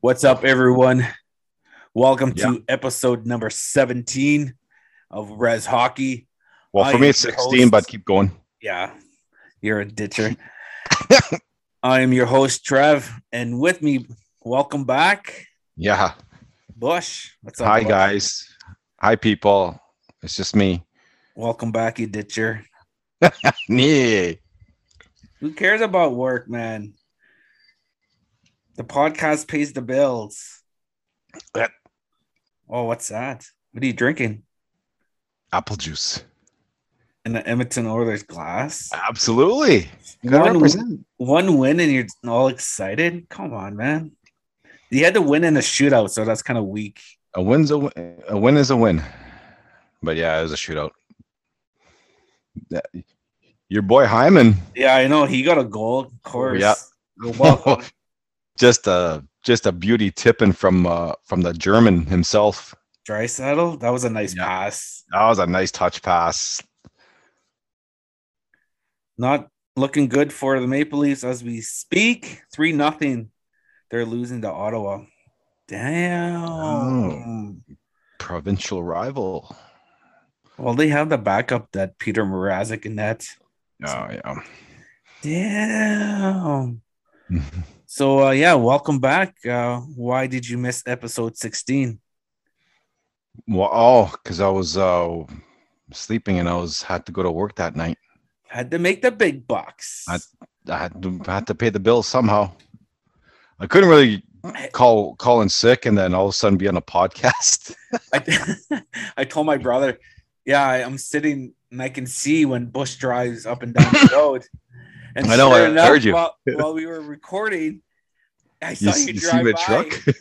What's up, everyone? Welcome to episode number 17 of Res Hockey. Well, for me, it's 16, but keep going. Yeah, you're a ditcher. I am your host, Trev, and with me, welcome back. Yeah. Bush. What's up, Hi, Bush? Guys. Hi, people. It's just me. Welcome back, you ditcher. Nee. Who cares about work, man? The podcast pays the bills. Yeah. Oh, what's that? What are you drinking? Apple juice. In the Edmonton Oilers glass? Absolutely. 100%. One win and you're all excited? Come on, man. You had to win in a shootout, so that's kind of weak. A win is a win. But yeah, it was a shootout. Your boy Hyman. Yeah, I know. He got a goal, of course. Yeah. Well, just a beauty tipping from the German himself. Dreisaitl. That was a nice pass. That was a nice touch pass. Not looking good for the Maple Leafs as we speak. 3-0. They're losing to Ottawa. Damn. Oh, provincial rival. Well, they have the backup that Peter Mrazek in that. Oh, yeah. Damn. So, welcome back. Why did you miss episode 16? Well, because I was sleeping and had to go to work that night. Had to make the big bucks. I had to pay the bills somehow. I couldn't really call in sick and then all of a sudden be on a podcast. I told my brother, I'm sitting and I can see when Bush drives up and down the road. And I know, I heard you. While we were recording, I saw you drive by. Truck? I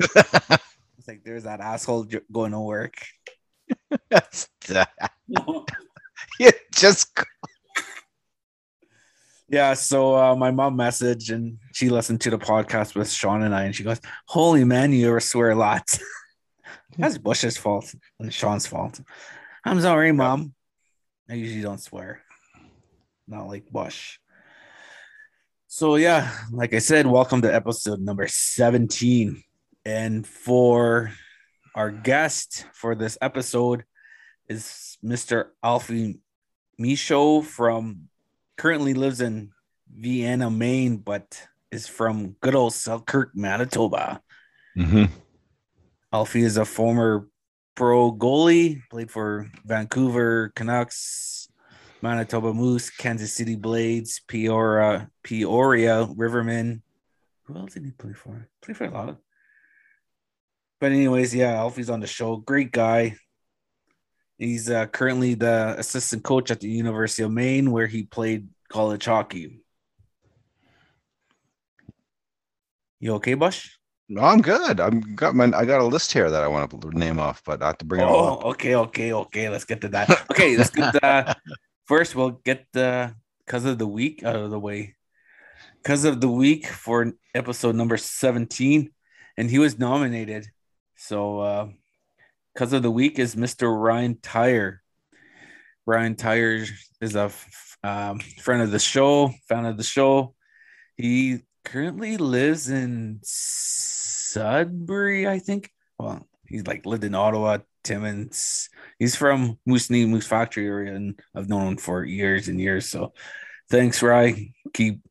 was like, there's that asshole going to work. Yeah, so my mom messaged and she listened to the podcast with Sean and I, and she goes, "Holy man, you ever swear a lot." That's Bush's fault and Sean's fault. I'm sorry, Mom. I usually don't swear. Not like Bush. So like I said, welcome to episode number 17. And for our guest for this episode is Mr. Alfie Michaud currently lives in Vienna, Maine, but is from good old Selkirk, Manitoba. Mm-hmm. Alfie is a former pro goalie, played for Vancouver Canucks, Manitoba Moose, Kansas City Blades, Peoria Rivermen. Who else did he play for? Played for a lot. But anyways, Alfie's on the show. Great guy. He's currently the assistant coach at the University of Maine, where he played college hockey. You okay, Bush? No, I'm good. I got a list here that I want to name off, but I have to bring it all up. Okay. Let's get to that. Okay, let's get first. We'll get the cuz of the week out of the way. Cuz of the week for episode number 17, and he was nominated. So. Because of the week is Mr. Ryan Tyre. Ryan Tyre is a friend of the show, fan of the show. He currently lives in Sudbury, I think. Well, he's lived in Ottawa, Timmins. He's from Moose Factory area, and I've known him for years and years. So thanks, Ryan. Keep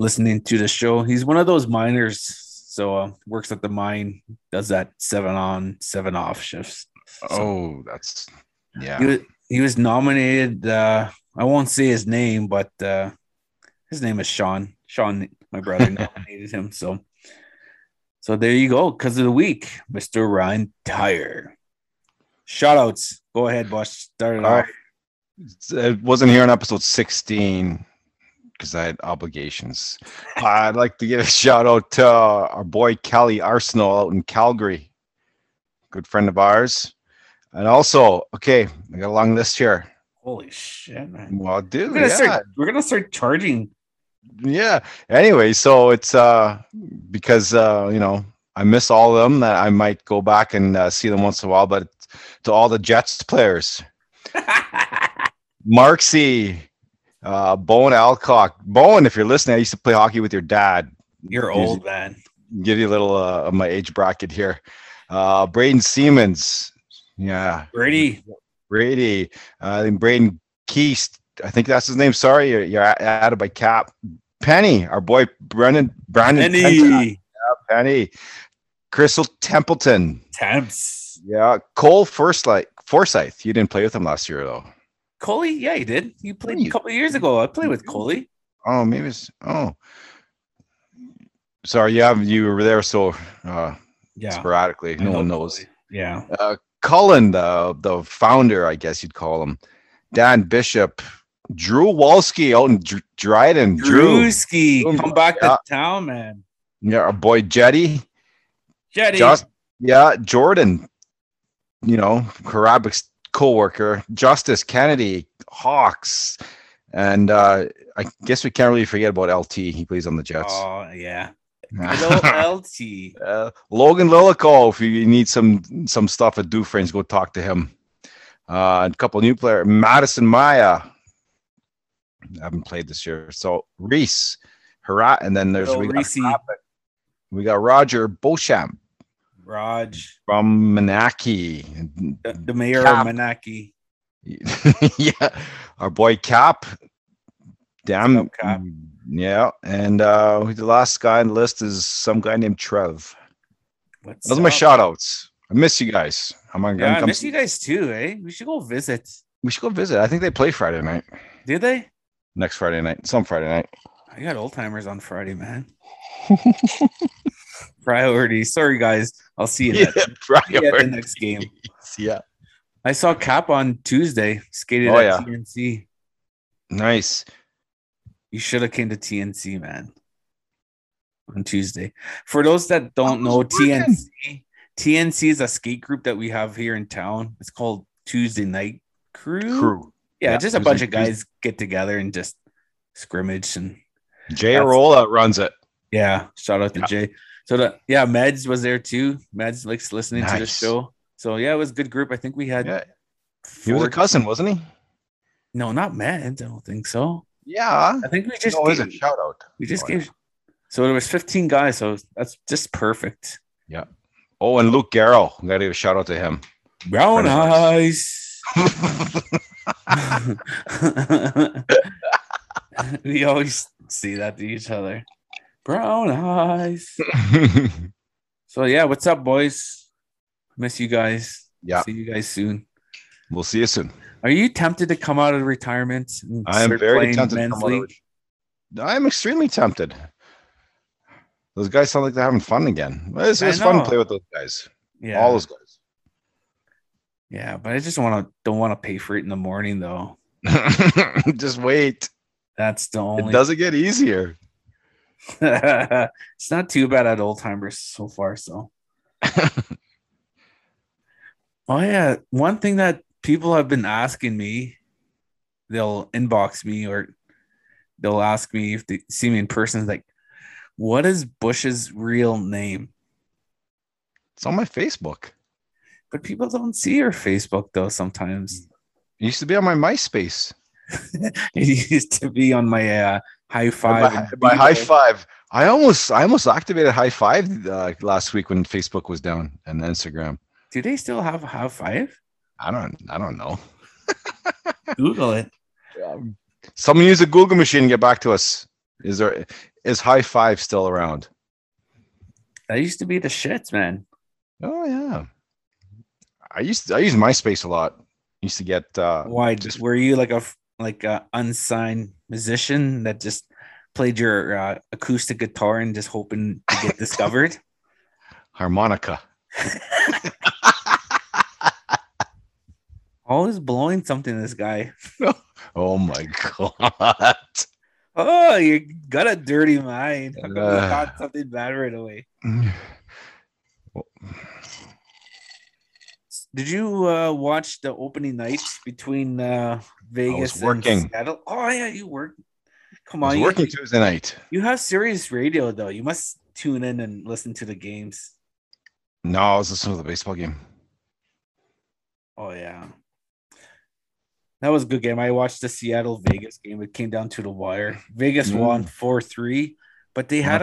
listening to the show. He's one of those miners. So works at the mine, does that 7-on, 7-off shifts. So He was nominated. I won't say his name, but his name is Sean. Sean, my brother, nominated him. So there you go. Because of the week, Mr. Ryan Tyre. Shoutouts. Go ahead, Boss. Start it off. It wasn't here on episode 16. Because I had obligations. I'd like to give a shout out to our boy Kelly Arsenal out in Calgary, good friend of ours. And also, I got a long list here. Holy shit, man! Well, dude, we're gonna start charging. Yeah. Anyway, so it's because I miss all of them that I might go back and see them once in a while. But to all the Jets players, Marksy. Bowen Alcock. Bowen, if you're listening, I used to play hockey with your dad. You're old, man. give you a little of my age bracket here. Braden Siemens. Yeah. Brady. Then Braden Keast. I think that's his name. Sorry, you're added by Cap. Penny, our boy Brandon Penny. Yeah, Penny. Crystal Templeton. Temps. Yeah. Cole Forsyth. You didn't play with him last year, though. Coley? Yeah, he did. You played a couple of years ago. I played with Coley. Oh, maybe it's sorry, you were there so sporadically. No one knows. Yeah. Cullen, the founder, I guess you'd call him. Dan Bishop, Drew Walski out in Dryden. Drewski, come back to town, man. Yeah, our boy Jetty. Jordan, Karabic's co-worker. Justice Kennedy, Hawks. And I guess we can't really forget about LT. He plays on the Jets. Oh, yeah. Hello, LT. Logan Lillico, if you need some stuff at Dufresne's, go talk to him. A couple new players. Madison Maya. I haven't played this year. So Reese. Herat. And then we got Roger Beauchamp. Raj. From Manaki. The mayor Cap. Of Manaki. Yeah. Our boy Cap. Damn. Cap. Yeah. And the last guy on the list is some guy named Trev. Those are my shout outs. I miss you guys. I miss you guys too, eh? We should go visit. I think they play Friday night. Do they? Next Friday night. Some Friday night. I got old timers on Friday, man. Priority. Sorry, guys. I'll see you at the next game. Yeah. I saw Cap on Tuesday. Skated at TNC. Nice. You should have came to TNC, man. On Tuesday. For those that don't know, TNC is a skate group that we have here in town. It's called Tuesday Night Crew. Yeah, just a bunch of guys get together and just scrimmage. And Jay Arola runs it. Yeah, shout out to Jay. So Meds was there too. Meds likes listening to the show. So it was a good group. I think we had. Yeah. He was a cousin, wasn't he? No, not Meds. I don't think so. Yeah, I think we just gave a shout out. We just gave. So there was 15 guys. So that's just perfect. Yeah. Oh, and Luke Garrow. I gotta give a shout out to him. Brown eyes. We always say that to each other. Brown eyes. So what's up, boys? Miss you guys. Yeah. See you guys soon. We'll see you soon. Are you tempted to come out of retirement? I am very tempted to come out. I am extremely tempted. Those guys sound like they're having fun again. It's fun to play with those guys. Yeah. All those guys. Yeah, but I just don't want to pay for it in the morning though. Just wait. That's the only. It doesn't get easier. It's not too bad at old timers so far. So. Oh yeah, one thing that people have been asking me, they'll inbox me or they'll ask me if they see me in person. Like, what is Bush's real name? It's on my Facebook. But people don't see your Facebook, though, sometimes. It used to be on my MySpace. It used to be on my High Five. My High Five. I almost activated High Five last week when Facebook was down and Instagram. Do they still have High Five? I don't know. Google it. Someone use a Google machine and get back to us. Is High Five still around? That used to be the shits, man. Oh yeah, I used MySpace a lot. Used to get why? Just were you like a unsigned musician that just played your acoustic guitar and just hoping to get discovered? Harmonica. Always blowing something. This guy. Oh my god. Oh, you got a dirty mind. I got something bad right away. Did you watch the opening night between Vegas and Seattle? Oh, yeah, you worked. Come on. I was working Tuesday night. You have Sirius Radio, though. You must tune in and listen to the games. No, I was listening to the baseball game. Oh, yeah. That was a good game. I watched the Seattle Vegas game. It came down to the wire. Vegas won 4-3, but they had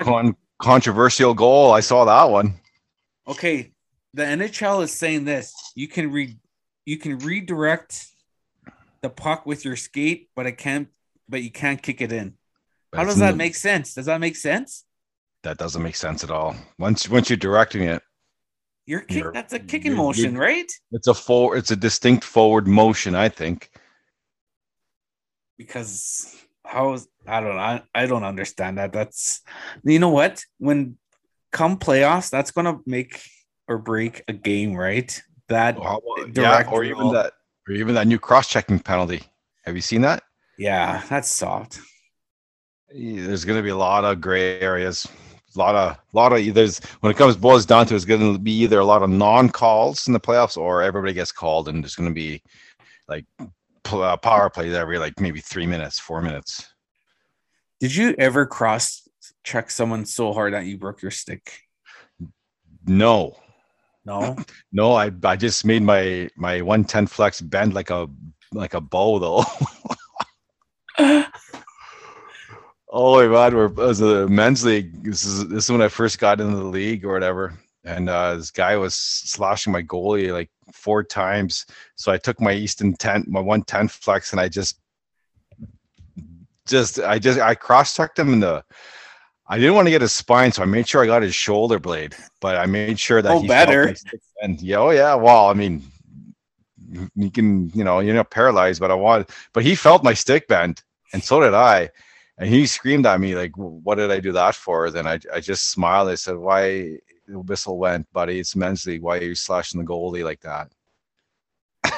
Controversial goal. I saw that one. Okay. The NHL is saying this. You can redirect the puck with your skate, but you can't kick it in. How does that make sense? Does that make sense? That doesn't make sense at all. Once you're directing it, that's a kicking motion, right? It's a distinct forward motion, I think. Because I don't understand that. That's, you know what? When come playoffs, that's gonna make or break a game, right? That or even that new cross-checking penalty. Have you seen that? Yeah, that's soft. There's going to be a lot of gray areas, a lot of there's when it comes boils down to, it's going to be either a lot of non-calls in the playoffs or everybody gets called, and there's going to be like power plays every like maybe 3 minutes, 4 minutes. Did you ever cross-check someone so hard that you broke your stick? No. I just made my 110 flex bend like a bow though. Oh my God! It was a men's league. This is when I first got into the league or whatever, and this guy was sloshing my goalie like 4 times. So I took my my 110 flex, and I I cross-checked him in the. I didn't want to get his spine, so I made sure I got his shoulder blade. But I made sure that he better. And yeah. Well, I mean, you can, you're not paralyzed, but he felt my stick bend, and so did I. And he screamed at me, like, what did I do that for? Then I just smiled. I said, why? The whistle went, buddy. It's men's league. Why are you slashing the goalie like that?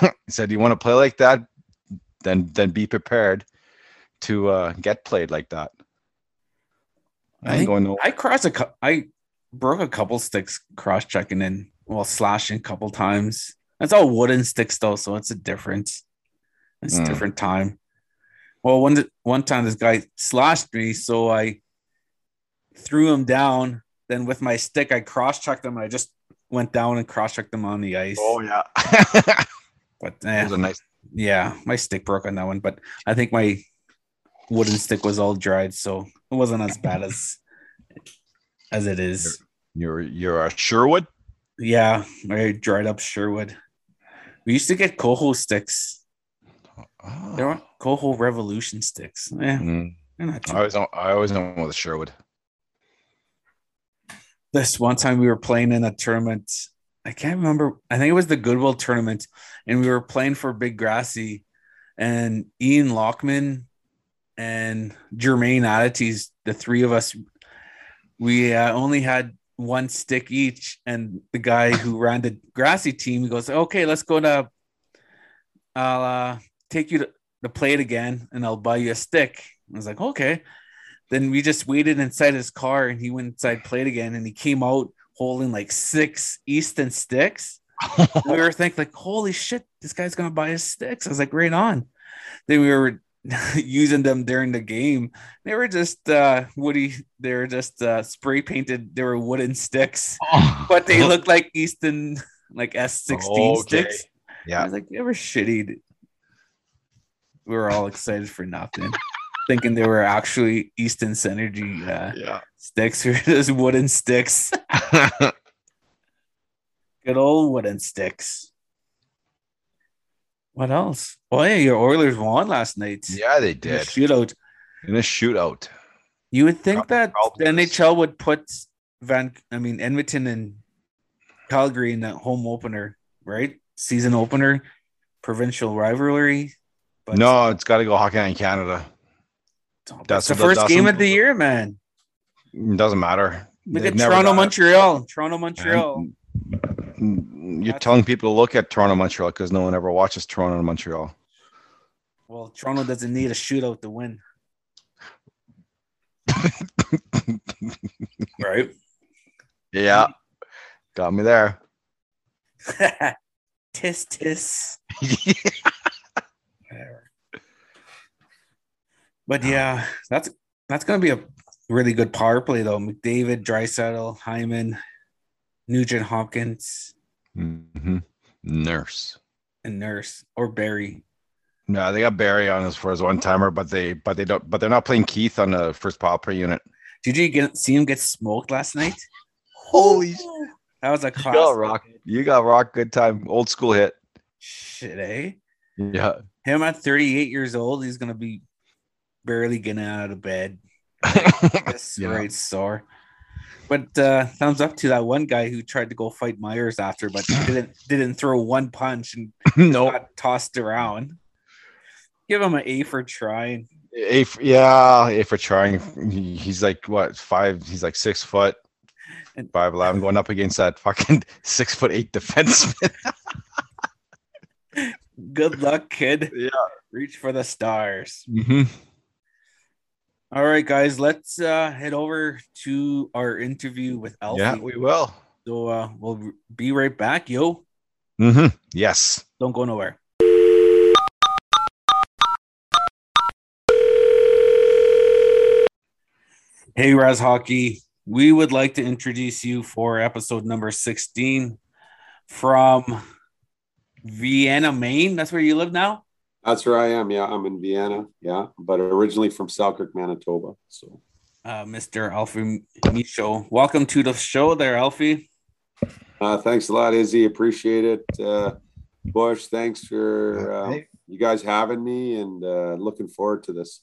He said, you want to play like that? Then be prepared to get played like that. I broke a couple sticks cross-checking in, slashing a couple times. That's all wooden sticks, though, so it's a difference. It's a different time. Well, one time this guy slashed me, so I threw him down. Then with my stick, I cross-checked him. And I just went down and cross-checked him on the ice. Oh, yeah. It was a nice... Yeah, my stick broke on that one, but I think my wooden stick was all dried, so it wasn't as bad as it is. You're a Sherwood? Yeah, I dried-up Sherwood. We used to get coho sticks. Oh. There were coho revolution sticks. Yeah, I always know with Sherwood. This one time we were playing in a tournament. I can't remember. I think it was the Goodwill tournament, and we were playing for Big Grassy, and Ian Lockman and Jermaine Attites, the three of us. We only had one stick each, and the guy who ran the Grassy team, he goes, "Okay, let's go to." I'll take you to the plate again, and I'll buy you a stick. I was like, okay. Then we just waited inside his car, and he went inside plate again, and he came out holding like 6 Easton sticks. We were thinking like, holy shit, this guy's going to buy his sticks. I was like, right on. Then we were using them during the game. They were just woody. They were just spray painted. They were wooden sticks, but they looked like Easton, like S16 sticks. Yeah, I was like, they were shitty. We were all excited for nothing, thinking they were actually Easton Synergy sticks or just wooden sticks. Good old wooden sticks. What else? Oh yeah, your Oilers won last night. Yeah, they did. In a shootout. You would think that the NHL would put Edmonton and Calgary in that home opener, right? Season opener, provincial rivalry. But no, it's got to go Hockey Night in Canada. That's the first game of the year, man. It doesn't matter. Look at Toronto, Montreal. You're telling people to look at Toronto, Montreal because no one ever watches Toronto and Montreal. Well, Toronto doesn't need a shootout to win. Right? Yeah. Got me there. Tis. Yeah. But yeah, that's going to be a really good power play though. McDavid, Dreisaitl, Hyman, Nugent Hopkins, Nurse or Barry. No, they got Barry on his first one timer, but they're not playing Keith on the first power play unit. Did you see him get smoked last night? Holy shit. That was a classic. You got rocked good time. Old school hit. Shit, eh? Yeah. Him at 38 years old, he's going to be barely getting out of bed. That's right, sore. But thumbs up to that one guy who tried to go fight Myers after, but didn't throw one punch and got tossed around. Give him an A for trying. A for trying. He's like, what, 5? He's like 6 foot, 5'11", going up against that fucking 6'8" defenseman. Good luck, kid. Yeah. Reach for the stars. Mm-hmm. All right, guys, let's head over to our interview with Alfie. Yeah, we will. So we'll be right back, yo. Mm-hmm. Yes. Don't go nowhere. Hey, Raz Hockey. We would like to introduce you for episode number 16 from Vienna, Maine. That's where you live now? That's where I am. Yeah, I'm in Vienna. Yeah, but originally from Selkirk, Manitoba. So, Mr. Alfie Michaud, welcome to the show there, Alfie. Thanks a lot, Izzy. Appreciate it. Bush, thanks for you guys having me and looking forward to this.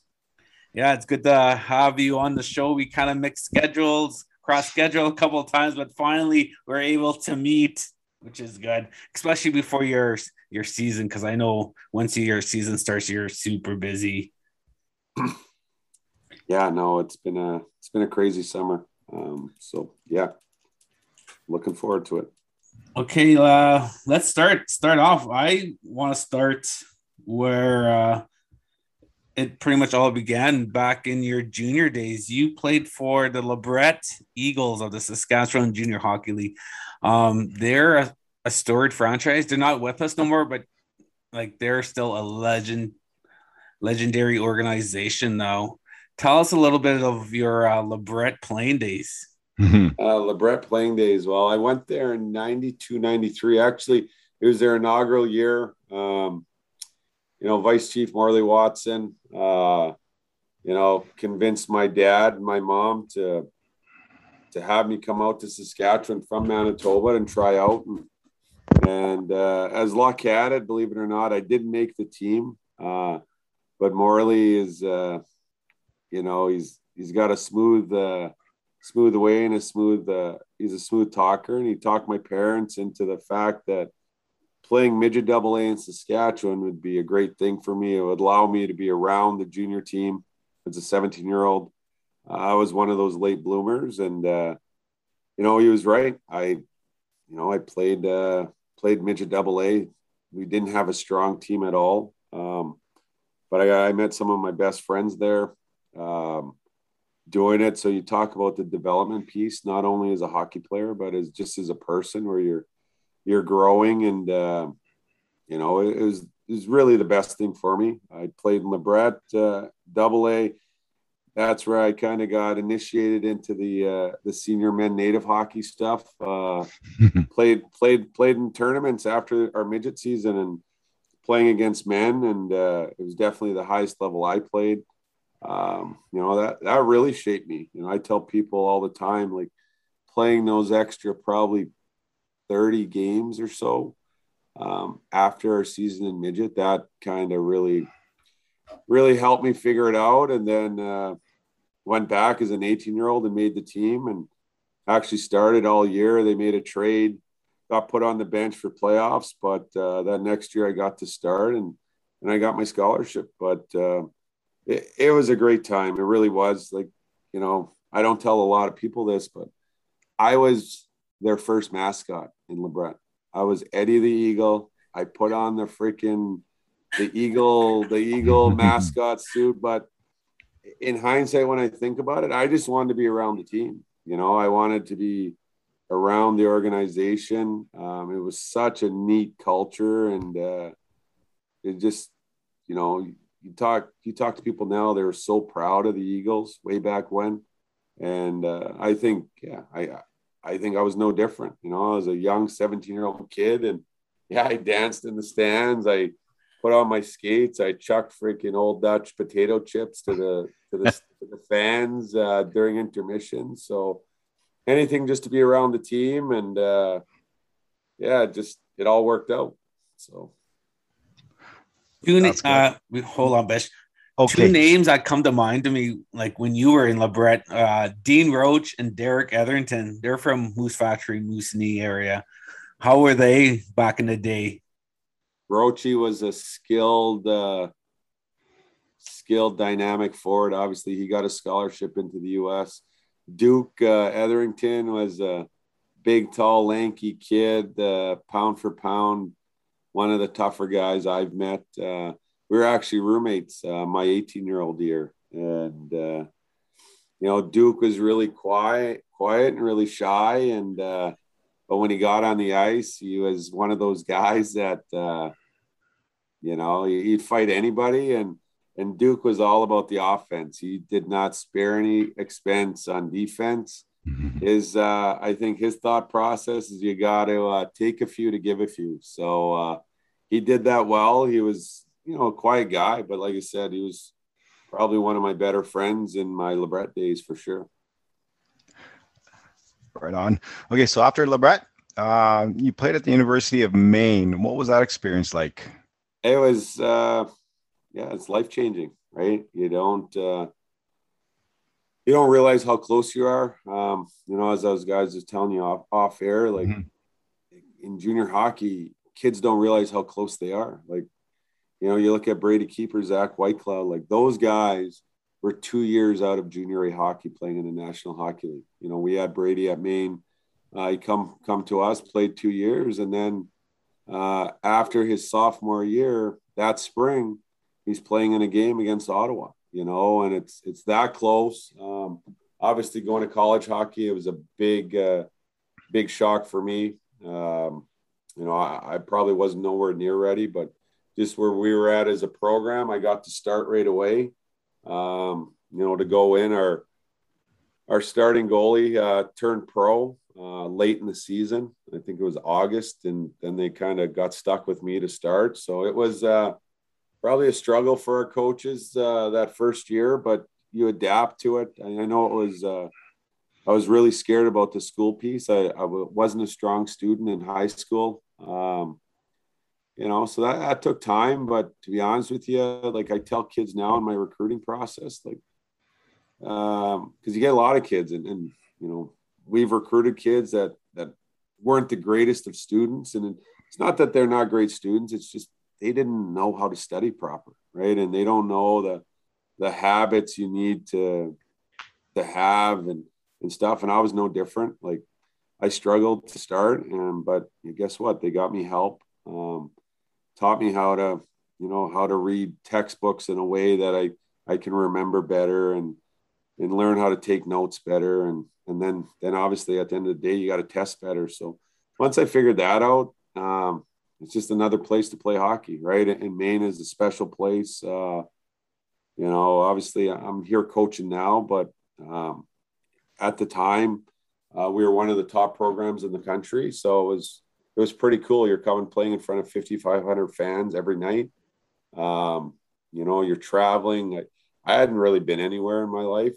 Yeah, it's good to have you on the show. We kind of mixed schedules, cross schedule a couple of times, but finally we're able to meet, which is good, especially before your season, because I know once your season starts, you're super busy. Yeah, no, it's been a crazy summer. So yeah, looking forward to it. Okay, let's start off. I want to start where it pretty much all began back in your junior days. You played for the Labrette Eagles of the Saskatchewan Junior Hockey League. They're a storied franchise. They're not with us no more, but like they're still a legendary organization now. Tell us a little bit of your Labrette playing days. Mm-hmm. Labrette playing days. Well, I went there in 92, 93. Actually, it was their inaugural year. Vice Chief Morley Watson, convinced my dad and my mom to have me come out to Saskatchewan from Manitoba and try out. And as luck had it, believe it or not, I didn't make the team. But Morley is, he's got a smooth way and he's a smooth talker. And he talked my parents into the fact that playing midget double A in Saskatchewan would be a great thing for me. It would allow me to be around the junior team as a 17-year-old. I was one of those late bloomers, and he was right. I played midget double A. We didn't have a strong team at all, but I met some of my best friends there doing it. So you talk about the development piece, not only as a hockey player, but as just as a person, where you're growing, and it was really the best thing for me. I played in Labrette double A. That's where I kind of got initiated into the senior men native hockey stuff. Played in tournaments after our midget season and playing against men, and it was definitely the highest level I played. That really shaped me. I tell people all the time, like playing those extra probably 30 games or so after our season in midget, that kind of really helped me figure it out. And then went back as an 18-year-old and made the team, and actually started all year. They made a trade, got put on the bench for playoffs, but that next year I got to start and I got my scholarship. But it was a great time. It really was. Like, I don't tell a lot of people this, but I was their first mascot in Labrette. I was Eddie the Eagle. I put on the freaking the Eagle mascot suit. But in hindsight, when I think about it, I just wanted to be around the team. I wanted to be around the organization. It was such a neat culture. And it just, you talk to people now, they were so proud of the Eagles way back when. And I think I was no different. I was a young 17-year-old kid, and yeah, I danced in the stands. I put on my skates. I chucked freaking old Dutch potato chips to the to the fans during intermission. So anything just to be around the team, and it all worked out. So hold on, Bish. Okay. Two names that come to mind to me, like when you were in Labrette, Dean Roach and Derek Etherington. They're from Moose Factory, Moose Knee area. How were they back in the day? Roachy was a skilled dynamic forward. Obviously, he got a scholarship into the U.S. Duke Etherington was a big, tall, lanky kid, pound for pound, one of the tougher guys I've met. We were actually roommates my 18-year-old year. And, Duke was really quiet and really shy. And but when he got on the ice, he was one of those guys that, he'd fight anybody. And Duke was all about the offense. He did not spare any expense on defense. I think his thought process is you got to take a few to give a few. So he did that well. He was a quiet guy, but like I said, he was probably one of my better friends in my Labrette days for sure. Right on. Okay, so after Labrette, you played at the University of Maine. What was that experience like? It was, it's life-changing, right? You don't realize how close you are. As those guys was telling you off air, like in junior hockey, kids don't realize how close they are. Like, you look at Brady Keeper, Zach Whitecloud, like those guys were 2 years out of junior A hockey playing in the National Hockey League. We had Brady at Maine. He come to us, played 2 years. And then after his sophomore year, that spring, he's playing in a game against Ottawa, and it's that close. Obviously going to college hockey, it was a big shock for me. I probably wasn't nowhere near ready, but just where we were at as a program, I got to start right away. To go in, our starting goalie turned pro late in the season. I think it was August, and then they kind of got stuck with me to start. So it was probably a struggle for our coaches that first year, but you adapt to it. And I know it was I was really scared about the school piece. I wasn't a strong student in high school. So that took time, but to be honest with you, like I tell kids now in my recruiting process, like, cause you get a lot of kids and we've recruited kids that weren't the greatest of students. And it's not that they're not great students. It's just, they didn't know how to study proper. Right. And they don't know the habits you need to have and stuff. And I was no different. Like I struggled to start but guess what? They got me help. Taught me how to read textbooks in a way that I can remember better and learn how to take notes better. And then obviously at the end of the day, you got to test better. So once I figured that out, it's just another place to play hockey, right? And Maine is a special place. Obviously I'm here coaching now, but at the time we were one of the top programs in the country. So it was pretty cool. You're coming playing in front of 5,500 fans every night. You're traveling. I hadn't really been anywhere in my life.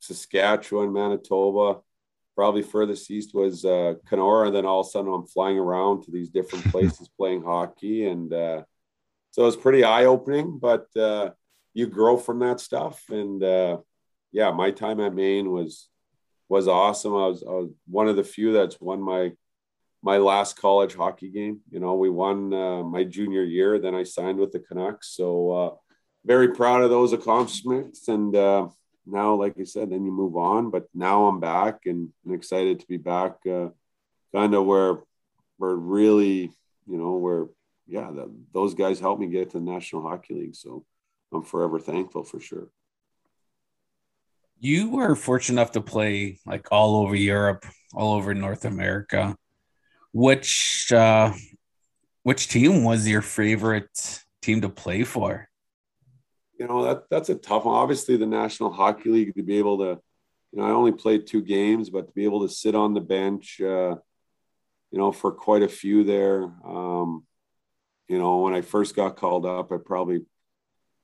Saskatchewan, Manitoba, probably furthest east was Kenora. And then all of a sudden I'm flying around to these different places playing hockey. And so it was pretty eye-opening, but you grow from that stuff. And my time at Maine was awesome. I was one of the few that's won my last college hockey game. We won my junior year. Then I signed with the Canucks. So very proud of those accomplishments. And now, like I said, then you move on. But now I'm back and excited to be back kind of where we're really, those guys helped me get to the National Hockey League. So I'm forever thankful for sure. You were fortunate enough to play like all over Europe, all over North America. Which team was your favorite team to play for? That's a tough one. Obviously, the National Hockey League, to be able to, I only played 2 games, but to be able to sit on the bench, for quite a few there. When I first got called up, I probably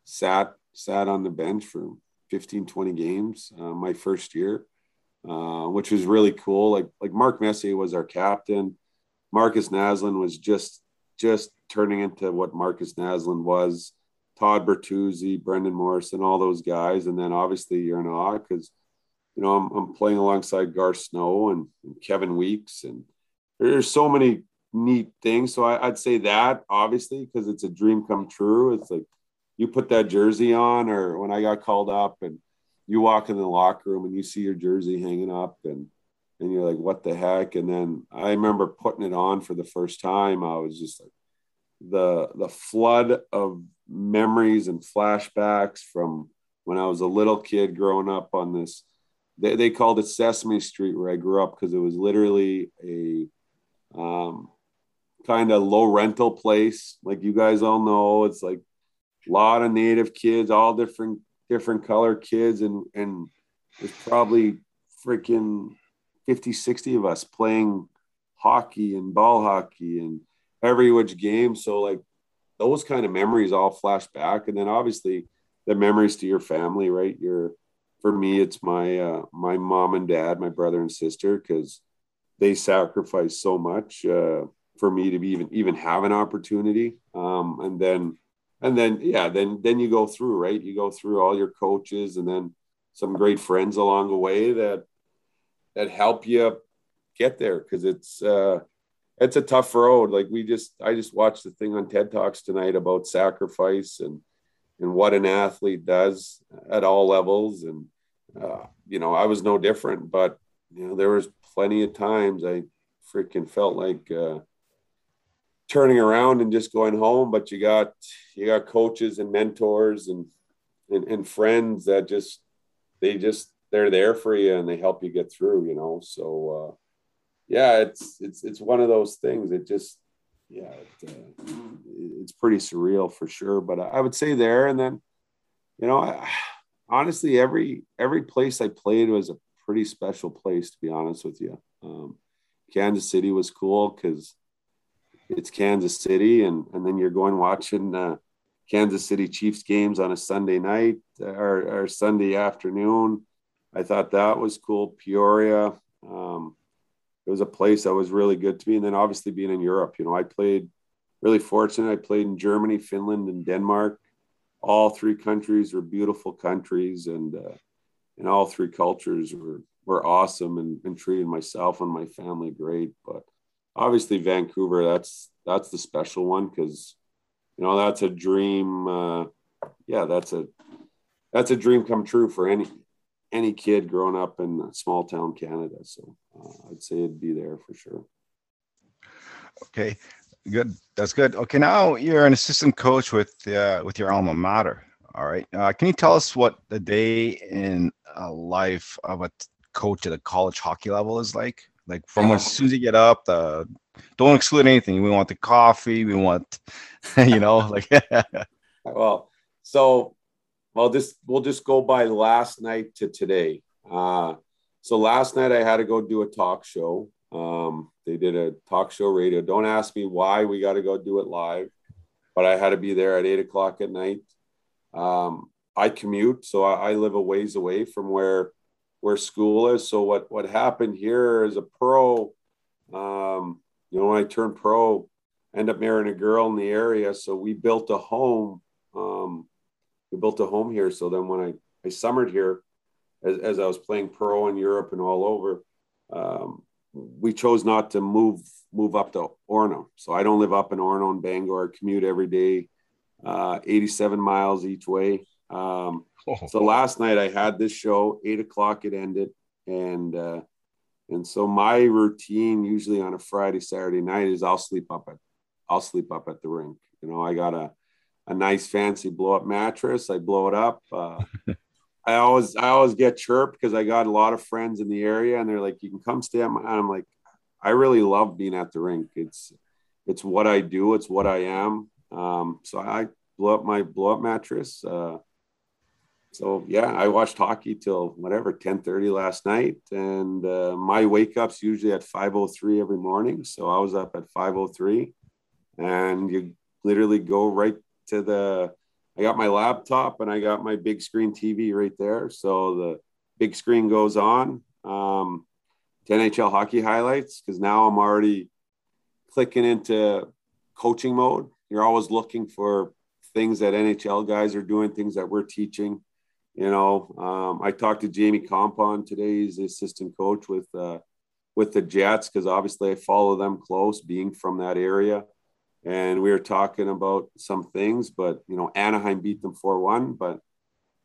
sat sat on the bench for 15, 20 games my first year, which was really cool. Like Mark Messier was our captain. Marcus Naslund was just turning into what Marcus Naslund was. Todd Bertuzzi, Brendan Morrison, all those guys. And then obviously you're in awe because, you know, I'm playing alongside Gar Snow and Kevin Weeks. And there's so many neat things. So I'd say that obviously, because it's a dream come true. It's like you put that jersey on, or when I got called up and you walk in the locker room and you see your jersey hanging up and you're like, what the heck? And then I remember putting it on for the first time. I was just like, the flood of memories and flashbacks from when I was a little kid growing up on this. They called it Sesame Street where I grew up, because it was literally a kind of low rental place. Like you guys all know, it's like a lot of native kids, all different color kids. And there's probably freaking 50, 60 of us playing hockey and ball hockey and every which game. So like those kind of memories all flash back. And then obviously the memories to your family, right? For me, it's my mom and dad, my brother and sister, because they sacrificed so much for me to be even have an opportunity. Then you go through, right? You go through all your coaches and then some great friends along the way that help you get there, because it's a tough road. Like I just watched the thing on TED Talks tonight about sacrifice and what an athlete does at all levels. And, you know, I was no different, but, you know, there was plenty of times I freaking felt like turning around and just going home, but you got coaches and mentors and friends that they're there for you and they help you get through, you know? So it's one of those things. It's pretty surreal for sure. But I would say there, and then, you know, honestly, every place I played was a pretty special place, to be honest with you. Kansas City was cool because it's Kansas City, and then you're going watching Kansas City Chiefs games on a Sunday night or Sunday afternoon. I thought that was cool. Peoria, it was a place that was really good to me. And then obviously being in Europe, you know, I played really fortunate. I played in Germany, Finland, and Denmark. All three countries were beautiful countries. And all three cultures were awesome and treated myself and my family great. But obviously Vancouver, that's the special one. 'Cause you know, that's a dream. That's a dream come true for any kid growing up in small town Canada. So I'd say it'd be there for sure. Okay, good. That's good. Okay, now you're an assistant coach with your alma mater. All right. Can you tell us what the day in life of a coach at a college hockey level is like? Like from as soon as you get up, don't exclude anything. We want the coffee. We want, you know, like. We'll just go by last night to today. So last night I had to go do a talk show. They did a talk show radio. Don't ask me why we got to go do it live, but I had to be there at 8:00 at night. I commute, so I live a ways away from where school is. So what happened here is a pro, you know, when I turned pro, end up marrying a girl in the area. So we built a home. We built a home here. So then when I summered here, as I was playing pro in Europe and all over, we chose not to move up to Orono. So I don't live up in Orono and Bangor. I commute every day, 87 miles each way. So last night I had this show, 8:00 it ended. And so my routine usually on a Friday, Saturday night is I'll sleep up at the rink. You know, I got a nice fancy blow up mattress. I blow it up. I always get chirped because I got a lot of friends in the area and they're like, you can come stay at my, and I'm like, I really love being at the rink. It's what I do. It's what I am. So I blow up my blow up mattress. So yeah, I watched hockey till 10:30 last night. And, my wake up's usually at 5:03 every morning. So I was up at 5:03 and you literally go right to the I got my laptop and I got my big screen TV right there. So the big screen goes on to NHL hockey highlights, because now I'm already clicking into coaching mode. You're always looking for things that NHL guys are doing, things that we're teaching. You know, I talked to Jamie Kompon today. He's the assistant coach with the Jets, because obviously I follow them close, being from that area. And we were talking about some things, but, you know, Anaheim beat them 4-1. But,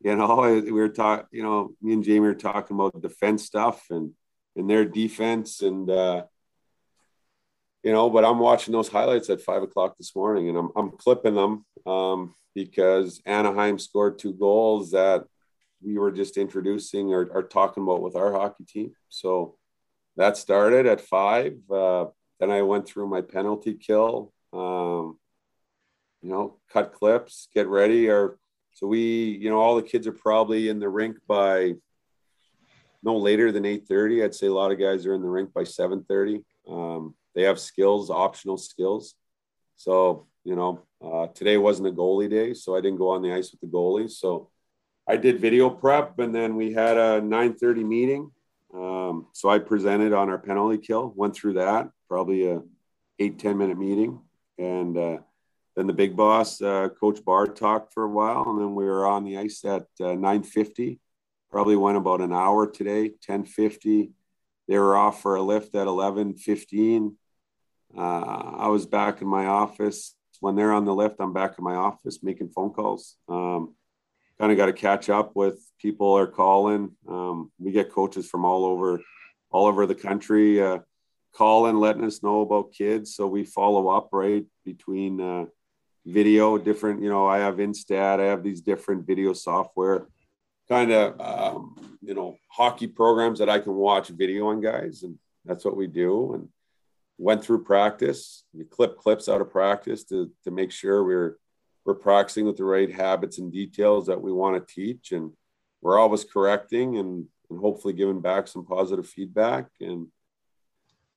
you know, we were talking, you know, me and Jamie were talking about defense stuff and their defense. And, you know, but I'm watching those highlights at 5 o'clock this morning, and I'm clipping them because Anaheim scored 2 goals that we were just introducing or talking about with our hockey team. So that started at 5. Then I went through my penalty kill. You know, cut clips, get ready. So we, you know, all the kids are probably in the rink by no later than 8:30. I'd say a lot of guys are in the rink by 7:30. They have skills, optional skills. So, you know, today wasn't a goalie day, so I didn't go on the ice with the goalies. So I did video prep, and then we had a 9:30 meeting. So I presented on our penalty kill, went through that, probably a 8-10 minute meeting. And then the big boss, Coach Bard, talked for a while, and then we were on the ice at 9:50. Probably went about an hour today, 10:50. They were off for a lift at 11:15. I was back in my office. When they're on the lift, I'm back in my office making phone calls. Kind of got to catch up with people are calling. We get coaches from all over the country. Calling, letting us know about kids. So we follow up right between video, different, you know, I have Instat, I have these different video software kind of, you know, hockey programs that I can watch video on guys. And that's what we do. And went through practice, we clip clips out of practice to make sure we're practicing with the right habits and details that we want to teach. And we're always correcting and hopefully giving back some positive feedback. And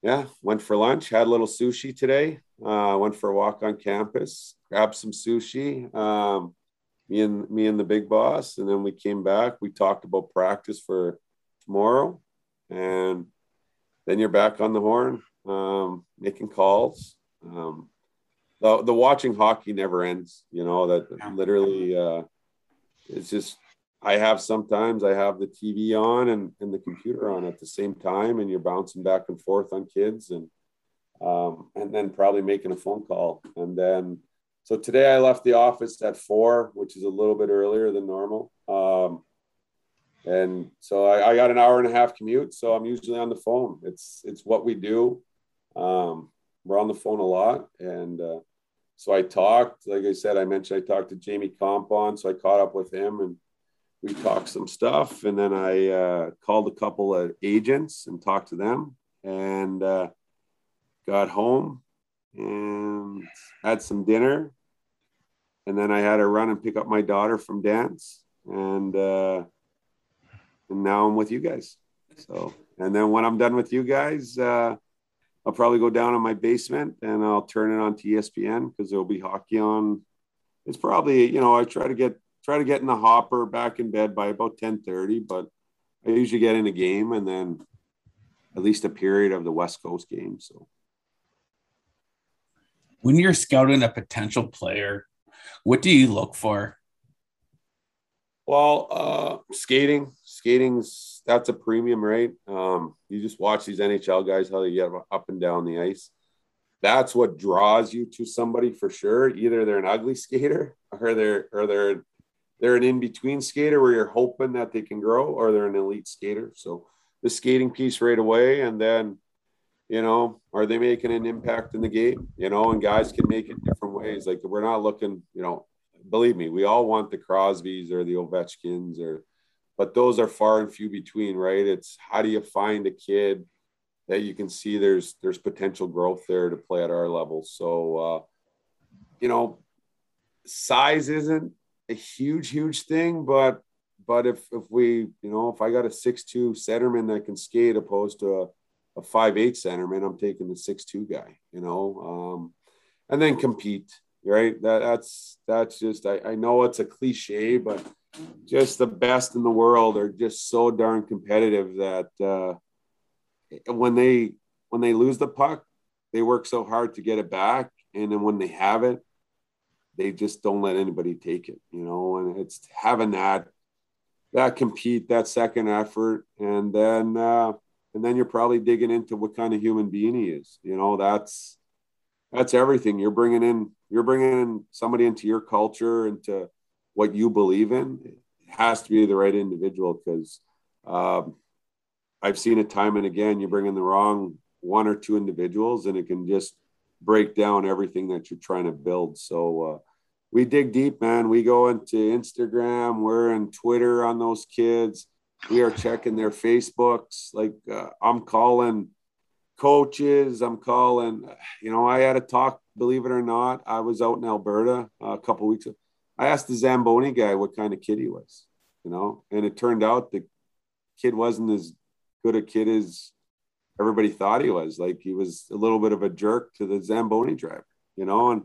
yeah, went for lunch, had a little sushi today, went for a walk on campus, grabbed some sushi, me and the big boss. And then we came back, we talked about practice for tomorrow. And then you're back on the horn, making calls. The watching hockey never ends, you know, that literally it's just, I have the TV on and the computer on at the same time, and you're bouncing back and forth on kids and then probably making a phone call. And then, so today I left the office at 4, which is a little bit earlier than normal. And so I got an hour and a half commute. So I'm usually on the phone. It's what we do. We're on the phone a lot. And, so I talked, like I said, I mentioned, I talked to Jamie Kompon. So I caught up with him and we talked some stuff, and then I called a couple of agents and talked to them, and got home and had some dinner. And then I had to run and pick up my daughter from dance, and now I'm with you guys. So, and then when I'm done with you guys, I'll probably go down in my basement and I'll turn it on to ESPN, because there'll be hockey on. It's probably, you know, I try to get in the hopper, back in bed by about 10:30, but I usually get in a game and then at least a period of the West Coast game. So when you're scouting a potential player, what do you look for? Well, skating's that's a premium, right? You just watch these NHL guys, how they get up and down the ice. That's what draws you to somebody for sure. Either they're an ugly skater or they're an in-between skater where you're hoping that they can grow, or they're an elite skater. So the skating piece right away. And then, you know, are they making an impact in the game? You know, and guys can make it different ways. Like, we're not looking, you know, believe me, we all want the Crosbys or the Ovechkins but those are far and few between, right? It's how do you find a kid that you can see there's potential growth there to play at our level. So, you know, size isn't a huge thing, but if we, you know, if I got a 6'2 centerman that can skate opposed to a 5'8 centerman, I'm taking the 6'2 guy, you know, and then compete. right? That's just, I know it's a cliche, but just the best in the world are just so darn competitive that when they lose the puck, they work so hard to get it back. And then when they have it, they just don't let anybody take it, you know, and it's having that compete, that second effort. And then you're probably digging into what kind of human being he is. You know, that's everything. You're bringing in somebody into your culture, into what you believe in. It has to be the right individual, because I've seen it time and again, you bring in the wrong one or two individuals and it can just break down everything that you're trying to build. So we dig deep, man. We go into Instagram. We're in Twitter on those kids. We are checking their Facebooks. Like I'm calling coaches. I'm calling, you know, I had a talk, believe it or not. I was out in Alberta a couple of weeks ago. I asked the Zamboni guy what kind of kid he was, you know, and it turned out the kid wasn't as good a kid as everybody thought he was. Like, he was a little bit of a jerk to the Zamboni driver, you know, and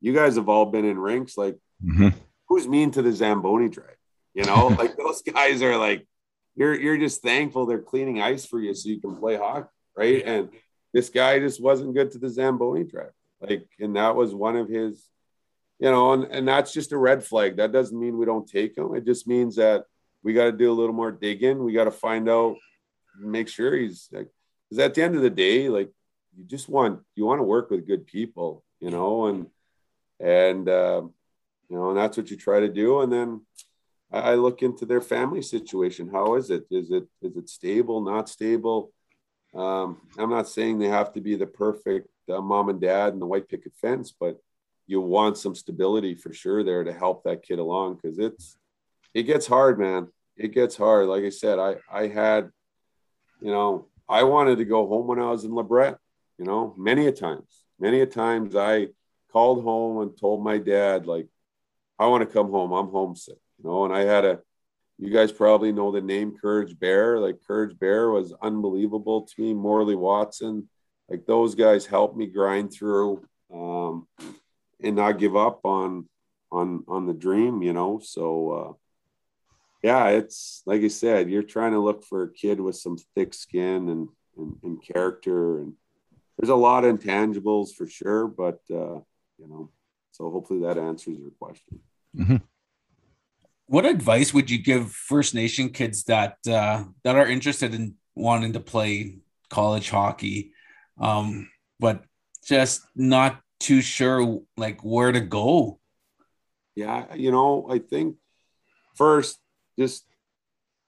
you guys have all been in rinks. Like, mm-hmm. Who's mean to the Zamboni driver? You know, like those guys are like, you're just thankful they're cleaning ice for you so you can play hockey, right? And this guy just wasn't good to the Zamboni driver. Like, and that was one of his, you know, and that's just a red flag. That doesn't mean we don't take him. It just means that we got to do a little more digging. We got to find out, make sure he's like, because at the end of the day, like, you want to work with good people, you know, and you know, and that's what you try to do. And then I look into their family situation. How is it? Is it stable, not stable? I'm not saying they have to be the perfect mom and dad and the white picket fence, but you want some stability for sure there to help that kid along. Because it gets hard, man. It gets hard. Like I said, I had, you know, I wanted to go home when I was in Labrette, you know, many a times I called home and told my dad, like, I want to come home. I'm homesick, you know, and I had you guys probably know the name Courage Bear. Like, Courage Bear was unbelievable to me. Morley Watson, like, those guys helped me grind through and not give up on the dream, you know? So, yeah, it's like I said, you're trying to look for a kid with some thick skin and character. And there's a lot of intangibles for sure, but, you know, so hopefully that answers your question. Mm-hmm. What advice would you give First Nation kids that are interested in wanting to play college hockey, but just not too sure, like, where to go? Yeah, you know, I think first, just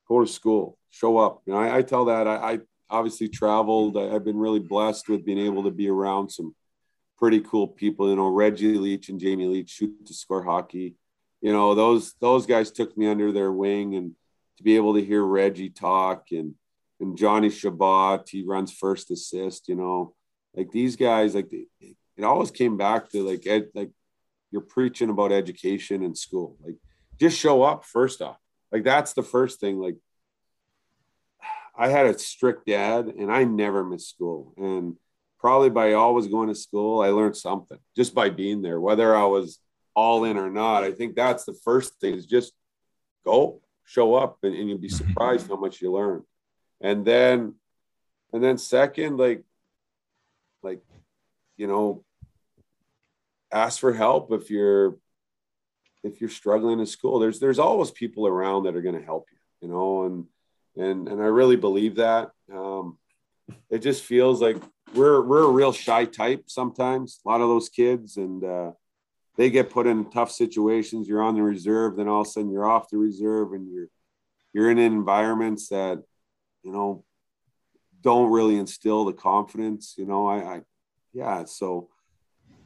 go to school, show up. You know, I tell that. I obviously traveled. I've been really blessed with being able to be around some pretty cool people. You know, Reggie Leach and Jamie Leach, Shoot to Score Hockey. You know, those guys took me under their wing, and to be able to hear Reggie talk and Johnny Shabbat, he runs First Assist. You know, like, these guys, like, it always came back to like you're preaching about education in school. Like, just show up first off. Like, that's the first thing. Like, I had a strict dad and I never missed school. And probably by always going to school, I learned something just by being there, whether I was all in or not. I think that's the first thing, is just go, show up, and you'll be surprised how much you learn. And then second, like, you know, ask for help if you're struggling in school. There's always people around that are going to help you, you know, and I really believe that. It just feels like we're a real shy type sometimes, a lot of those kids, and they get put in tough situations. You're on the reserve, then all of a sudden you're off the reserve, and you're in environments that, you know, don't really instill the confidence, you know.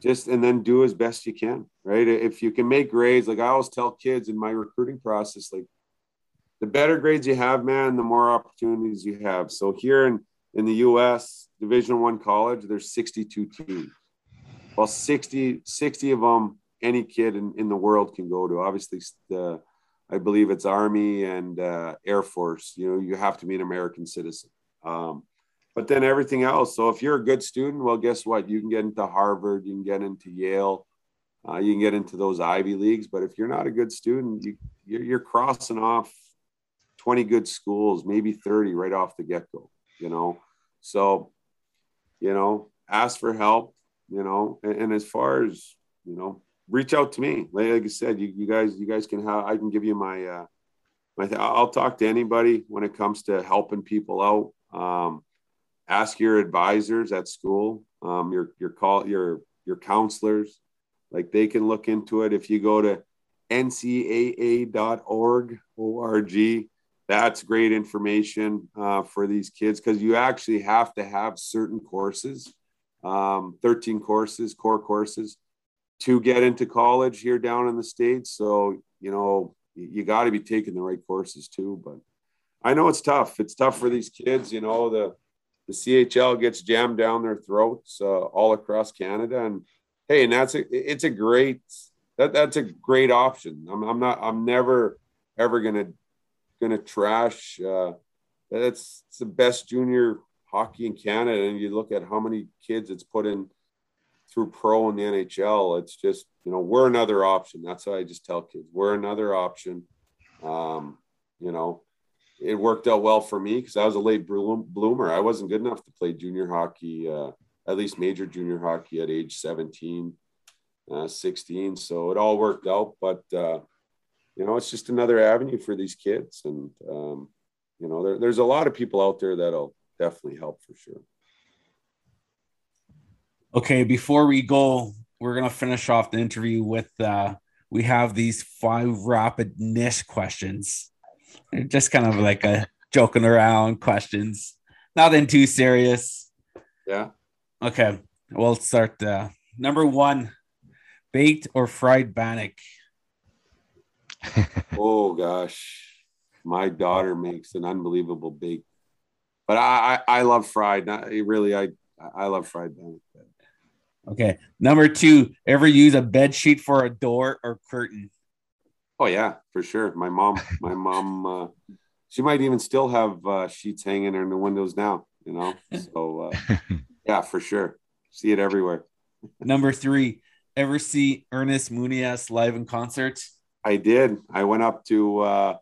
And then do as best you can, right? If you can make grades, like I always tell kids in my recruiting process, like, the better grades you have, man, the more opportunities you have. So here in the U.S., Division I college, there's 62 teams. Well, 60 of them, any kid in the world can go to. Obviously, I believe it's Army and Air Force. You know, you have to be an American citizen. But then everything else. So if you're a good student, well, guess what? You can get into Harvard. You can get into Yale. You can get into those Ivy Leagues, but if you're not a good student, you're crossing off 20 good schools, maybe 30 right off the get-go, you know? So, you know, ask for help, you know, and as far as, you know, reach out to me. Like I said, you guys can have, I can give you my, I'll talk to anybody when it comes to helping people out. Ask your advisors at school, your counselors, like they can look into it. If you go to ncaa.org, O-R-G, that's great information for these kids, because you actually have to have certain courses, 13 courses, core courses, to get into college here down in the States. So, you know, you got to be taking the right courses too. But I know it's tough. It's tough for these kids. You know, the CHL gets jammed down their throats all across Canada. And hey, and that's a great option. I'm never ever gonna trash. It's the best junior hockey in Canada. And you look at how many kids it's put in through pro in the NHL. It's just, you know, we're another option. That's how I just tell kids, we're another option. You know, it worked out well for me because I was a late bloomer. I wasn't good enough to play junior hockey, at least major junior hockey, at age 17, 16. So it all worked out, but you know, it's just another avenue for these kids. And you know, there's a lot of people out there that'll definitely help for sure. Okay. Before we go, we're going to finish off the interview with, we have these 5 rapid-ish questions. They're just kind of like a joking around questions, nothing too serious. Yeah. Okay. We'll start. Number 1, baked or fried bannock? Oh gosh. My daughter makes an unbelievable baked, but I love fried. I love fried bannock. Okay. Number 2, ever use a bed sheet for a door or curtain? Oh yeah, for sure. My mom, she might even still have sheets hanging in the windows now, you know? So yeah, for sure. See it everywhere. Number 3, ever see Ernest Munias live in concert? I did. I went up to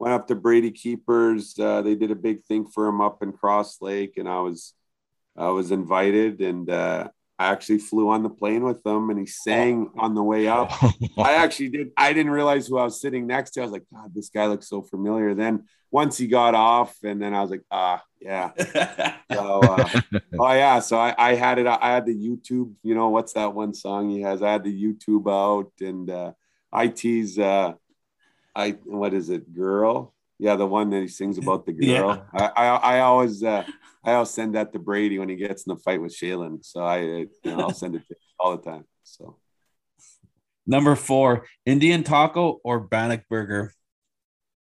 Brady Keeper's. They did a big thing for him up in Cross Lake, and I was invited, and I actually flew on the plane with them, and he sang on the way up. I actually did. I didn't realize who I was sitting next to. I was like, God, this guy looks so familiar. Then once he got off, and then I was like, yeah. So, oh yeah. So I had it. I had the YouTube, you know, what's that one song he has? I had the YouTube out, and IT's, what is it? Girl. Yeah. The one that he sings about the girl. Yeah. I always send that to Brady when he gets in the fight with Shaylin. So I'll send it to him all the time. So, number 4, Indian taco or bannock burger?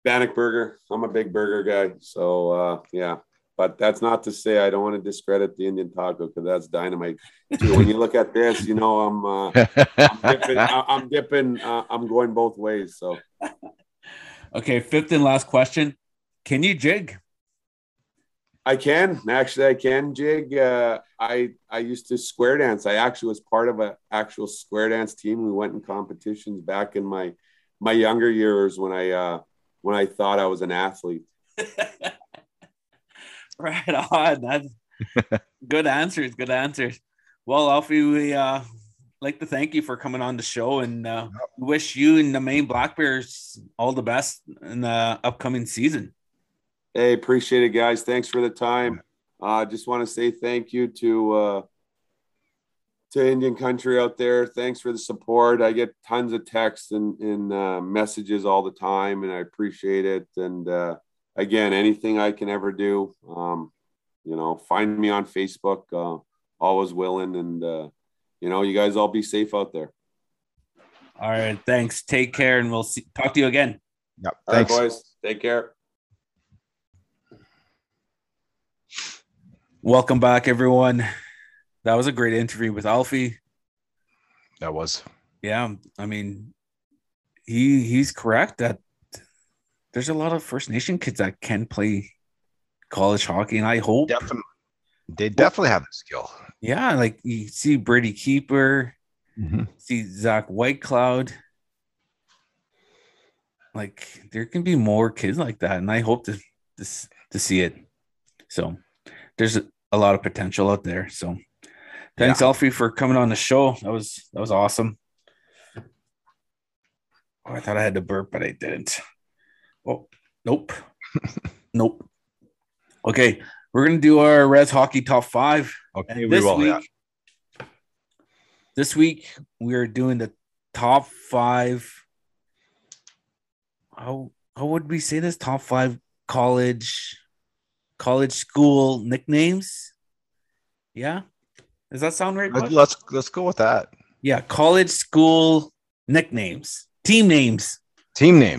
Bannock burger. I'm a big burger guy. So yeah, but that's not to say I don't want to discredit the Indian taco, because that's dynamite too. When you look at this, you know, I'm going both ways. So, okay, 5th and last question: can you jig? I can jig. I used to square dance. I actually was part of an actual square dance team. We went in competitions back in my younger years when I thought I was an athlete. Right on. That's good answers. Good answers. Well, Alfie, we like to thank you for coming on the show, and wish you and the Maine Black Bears all the best in the upcoming season. Hey, appreciate it, guys. Thanks for the time. Just want to say thank you to Indian country out there. Thanks for the support. I get tons of texts and messages all the time, and I appreciate it. And again, anything I can ever do, you know, find me on Facebook. Always willing. And, you know, you guys all be safe out there. All right. Thanks. Take care. And we'll talk to you again. Yep. Thanks. All right, boys. Take care. Welcome back, everyone. That was a great interview with Alfie. That was. Yeah. I mean, he's correct that there's a lot of First Nation kids that can play college hockey, and I hope. Definitely. They definitely have the skill. Yeah. Like, you see Brady Keeper, See Zach Whitecloud. Like, there can be more kids like that, and I hope to see it. So there's a lot of potential out there. So thanks, Alfie, for coming on the show. That was awesome. Oh, I thought I had to burp, but I didn't. Oh, nope. Nope. Okay, we're going to do our Reds Hockey Top 5. Okay, we will, This week, we are doing the top 5. How would we say this? Top 5 college school nicknames? Yeah? Does that sound right? Let's go with that. Yeah, college school nicknames. Team names.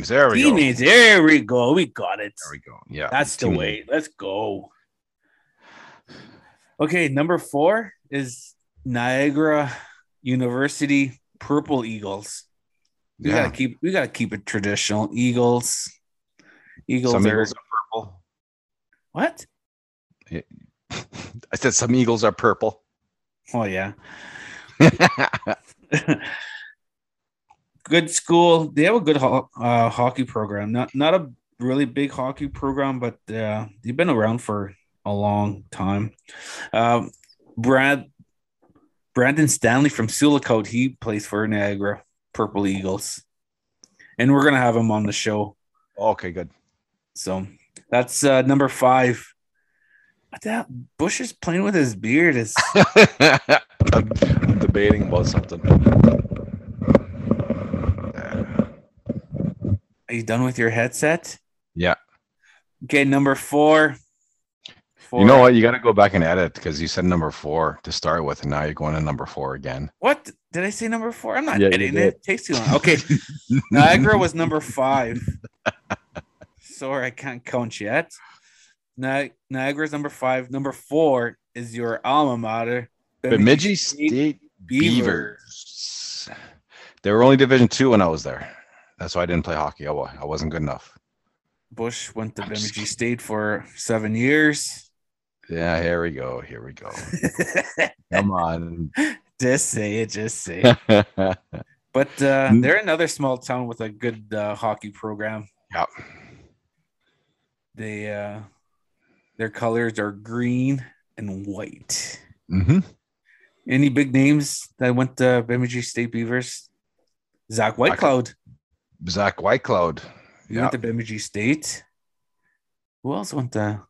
There we go. We got it. There we go. Yeah. That's the way. Let's go. Okay. Number 4 is Niagara University Purple Eagles. We gotta keep it traditional. Eagles. Eagles are purple. What? I said some eagles are purple. Oh yeah. Good school. They have a good hockey program. Not a really big hockey program, but they've been around for a long time. Brandon Stanley from Sulacote, he plays for Niagara Purple Eagles, and we're gonna have him on the show. Okay, good. So that's number 5. What the hell? Bush is playing with his beard. I'm debating about something. Are you done with your headset? Yeah. Okay, number 4. You know what? You got to go back and edit because you said number 4 to start with, and now you're going to number 4 again. What? Did I say number 4? I'm not editing it. It takes too long. Okay. Niagara was number 5. Sorry, I can't count yet. Niagara's number 5. Number 4 is your alma mater, Bemidji State Beavers. They were only Division 2 when I was there. That's why I didn't play hockey. I wasn't good enough. Bush went to Bemidji State for 7 years. Yeah, here we go. Come on. Just say it. But they're another small town with a good hockey program. Yep. Their colors are green and white. Mm-hmm. Any big names that went to Bemidji State Beavers? Zach Whitecloud. He went to Bemidji State. Who else went to?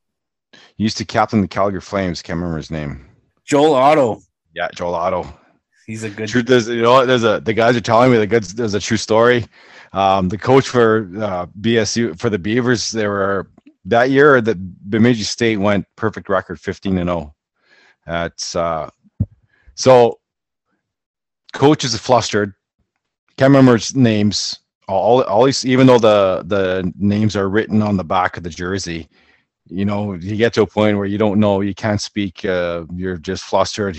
He used to captain the Calgary Flames. Can't remember his name. Joel Otto. Yeah, Joel Otto. He's a good. Truth is, the guys are telling me there's a true story. The coach for BSU for the Beavers, they were that year that Bemidji State went perfect record 15-0. That's so. Coach is flustered. Can't remember his names. All these, even though the names are written on the back of the jersey, you know, you get to a point where you don't know, you can't speak, you're just flustered.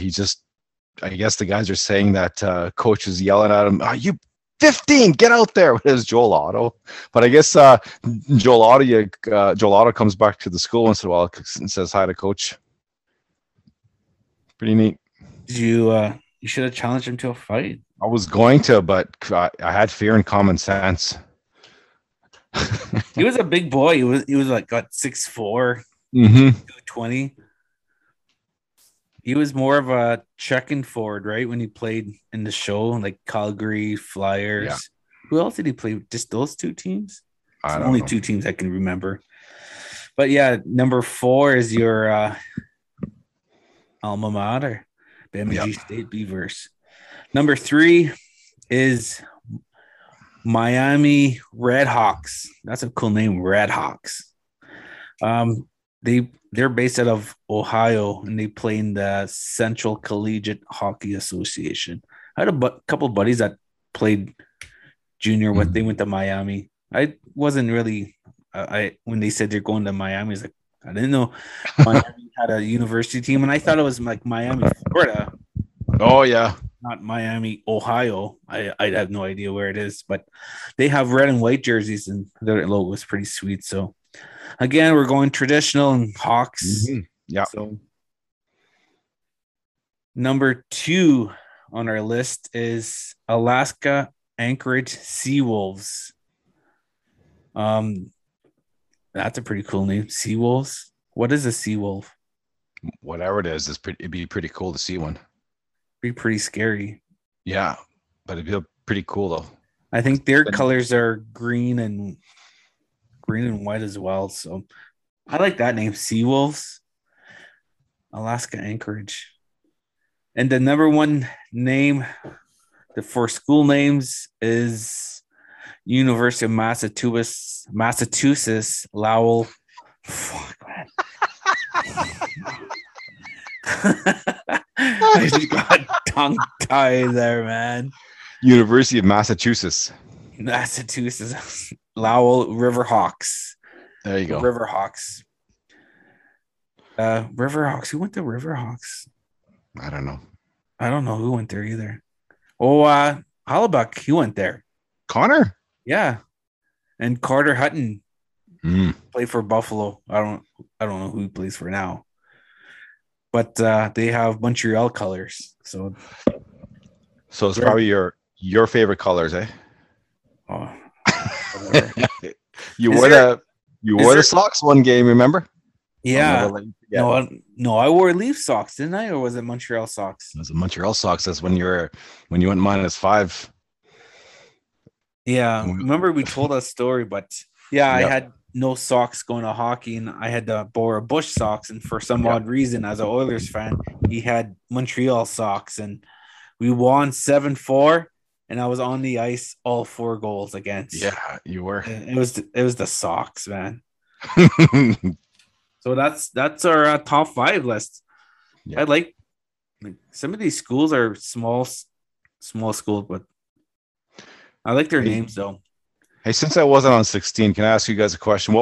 I guess the guys are saying that coach is yelling at him, you 15, get out there. It was Joel Otto. But I guess Joel Otto comes back to the school once in a while and says hi to coach. Pretty neat. You should have challenged him to a fight. I was going to, but I had fear and common sense. He was a big boy. He was like got 6'4", 220. He was more of a checking forward, right? When he played in the show, like Calgary Flyers. Yeah. Who else did he play? Just those two teams? It's only two teams I can remember. But yeah, number 4 is your alma mater, Bemidji State Beavers. Number 3 is Miami Red Hawks. That's a cool name, Red Hawks. They're based out of Ohio, and they play in the Central Collegiate Hockey Association. I had a couple buddies that played junior when they went to Miami. I wasn't really when they said they're going to Miami, I was like, I didn't know Miami had a university team, and I thought it was like Miami, Florida. Oh, yeah. Not Miami, Ohio. I have no idea where it is, but they have red and white jerseys, and their logo is pretty sweet. So, again, we're going traditional and Hawks. Yeah. So, number 2 on our list is Alaska Anchorage Seawolves. That's a pretty cool name. Seawolves. What is a seawolf? Whatever it is, it'd be pretty cool to see one. Be pretty scary. Yeah, but it'd be pretty cool though. I think their colors are green and white as well. So I like that name, Seawolves, Alaska Anchorage. And the number one name for school names is University of Massachusetts Lowell. Fuck, man. I just got tongue tied there, man. University of Massachusetts. Lowell River Hawks. There you go. River Hawks. River Hawks. Who went to River Hawks? I don't know. I don't know who went there either. Oh, Hollebuck. He went there. Connor? Yeah. And Carter Hutton played for Buffalo. I don't know who he plays for now. But they have Montreal colors. So it's probably your favorite colors, eh? Oh, whatever. You wore the socks one game, remember? Yeah. No, I wore Leaf socks, didn't I? Or was it Montreal socks? It was Montreal socks. That's when you went -5. Yeah. Remember we told that story, but yeah, yep. I had no socks going to hockey and I had to borrow Bush socks. And for some odd reason, as an Oilers fan, he had Montreal socks and we won 7-4. And I was on the ice all 4 goals against. Yeah, you were. It was the socks, man. So that's our top 5 list. Yeah. I like some of these schools are small schools, but I like their names though. Hey, since I wasn't on 16, can I ask you guys a question?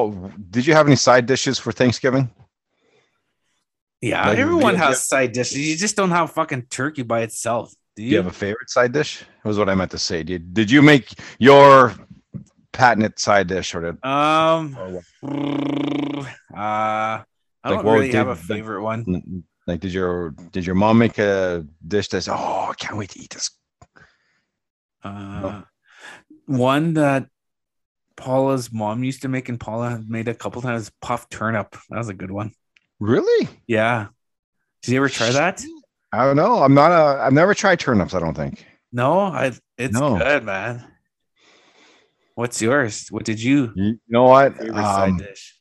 Did you have any side dishes for Thanksgiving? Yeah, like, everyone has side dishes. You just don't have fucking turkey by itself. Do you have a favorite side dish? Was what I meant to say. Did you make your patented side dish or did? I don't really have a favorite one. Like, did your mom make a dish that's I can't wait to eat this? One that Paula's mom used to make, and Paula had made a couple times. Puffed turnip. That was a good one. Really? Yeah. Did you ever try that? I don't know. I've never tried turnips, I don't think. No, it's good, man. What's yours? What did you? You know what? Side dish?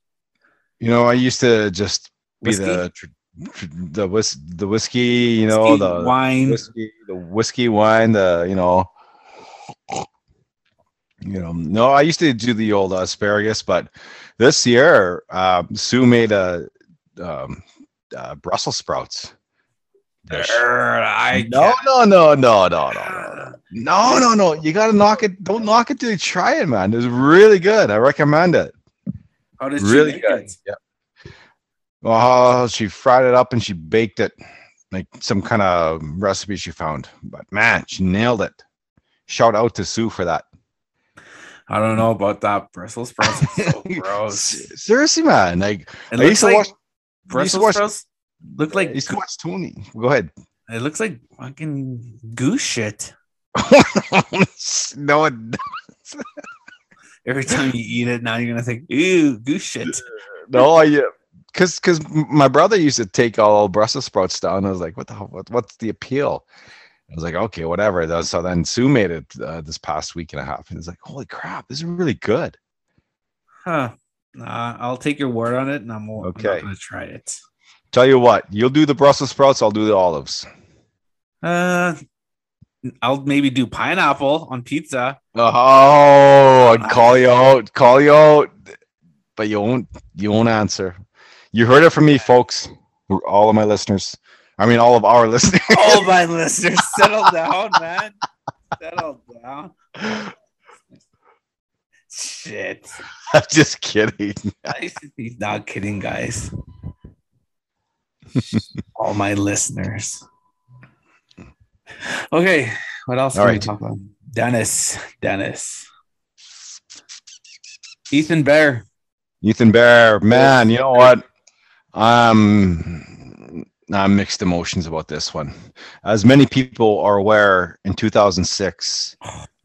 You know, I used to just be whiskey? the whiskey. You know, the wine, the whiskey wine. No, I used to do the old asparagus, but this year Sue made a Brussels sprouts. No. You gotta knock it. Don't knock it till you try it, man. It's really good. I recommend it. How did really she make good? It? Yeah. Oh, she fried it up and she baked it like some kind of recipe she found. But man, she nailed it. Shout out to Sue for that. I don't know about that. Brussels sprouts are so gross. Seriously, man. Like I used to watch Brussels sprouts. Look like it's Tony. Go ahead. It looks like fucking goose shit. No, it doesn't. Every time you eat it, now you're gonna think, "Ew, goose shit." No, because my brother used to take all Brussels sprouts down. I was like, "What the hell? What's the appeal?" I was like, "Okay, whatever." So then Sue made it this past week and a half, and it's like, "Holy crap, this is really good." Huh? I'll take your word on it, and I'm not gonna try it. Tell you what, you'll do the Brussels sprouts, I'll do the olives. I'll maybe do pineapple on pizza. Oh, I'd call you out, but you won't answer. You heard it from me, folks. All of my listeners. I mean, all of our listeners. All of my listeners. Settle down, man. Settle down. Shit. I'm just kidding. He's not kidding, guys. All my listeners. Okay, what else can we talk about? Dennis. Ethan Bear, man, you know what? mixed emotions about this one. As many people are aware, in 2006,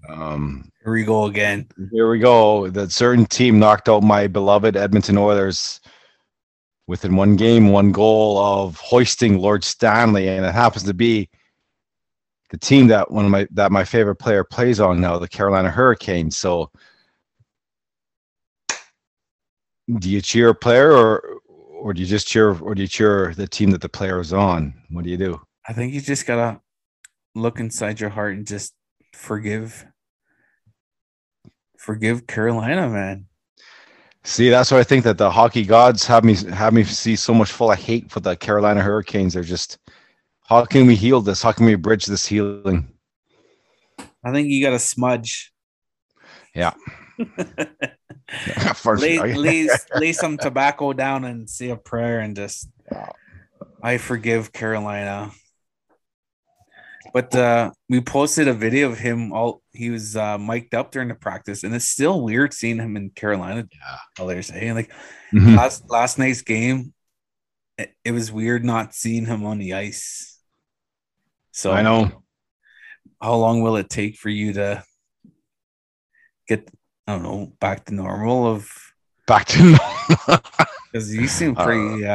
here we go again. Here we go. That certain team knocked out my beloved Edmonton Oilers within one game, one goal of hoisting Lord Stanley, and it happens to be the team that my favorite player plays on now, the Carolina Hurricanes. So, do you cheer a player, or do you just cheer, or do you cheer the team that the player is on? What do you do? I think you just gotta look inside your heart and just forgive Carolina, man. See, that's what I think, that the hockey gods have me see so much full of hate for the Carolina Hurricanes. They're just, how can we heal this? How can we bridge this healing? I think you got to smudge. Yeah. lay some tobacco down and say a prayer and just, I forgive Carolina. But we posted a video of him. He was mic'd up during the practice, and it's still weird seeing him in Carolina. Yeah, like last night's game, it was weird not seeing him on the ice. So I know. How long will it take for you to get? I don't know. Back to normal because you seem pretty.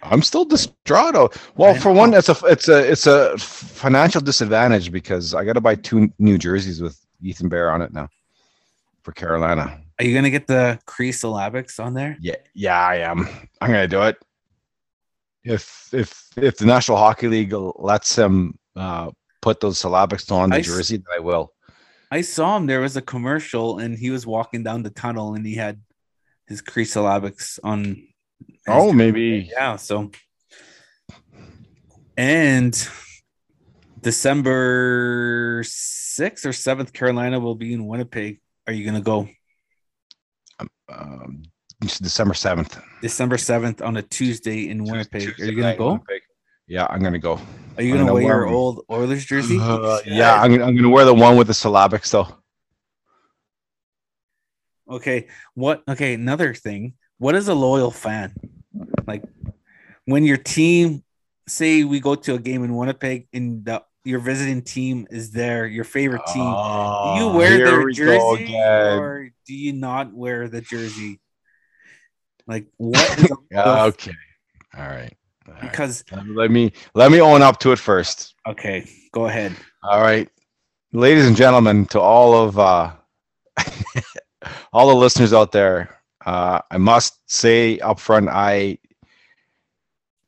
I'm still distraught. Well, for one, it's a financial disadvantage because I got to buy two new jerseys with Ethan Bear on it now for Carolina. Are you gonna get the crease syllabics on there? Yeah, I am. I'm gonna do it. If the National Hockey League lets him put those syllabics on the jersey, then I will. I saw him. There was a commercial, and he was walking down the tunnel, and he had his crease syllabics on. Oh, maybe. Yeah. So, and December 6th or 7th, Carolina will be in Winnipeg. Are you going to go? December 7th. December 7th on a Tuesday in Winnipeg. Tuesday, are you going to go? Yeah, I'm going to go. Are you going to wear your old Oilers jersey? Yeah, I'm going to wear the one with the syllabics, though. Okay. What? Okay. Another thing. What is a loyal fan? Like when your team, say we go to a game in Winnipeg and your visiting team is there, your favorite team, do you wear their jersey or do you not wear the jersey? Like what? Is okay. All right. All right. Because let me own up to it first. Okay. Go ahead. All right. Ladies and gentlemen, to all of all the listeners out there, I must say up front, I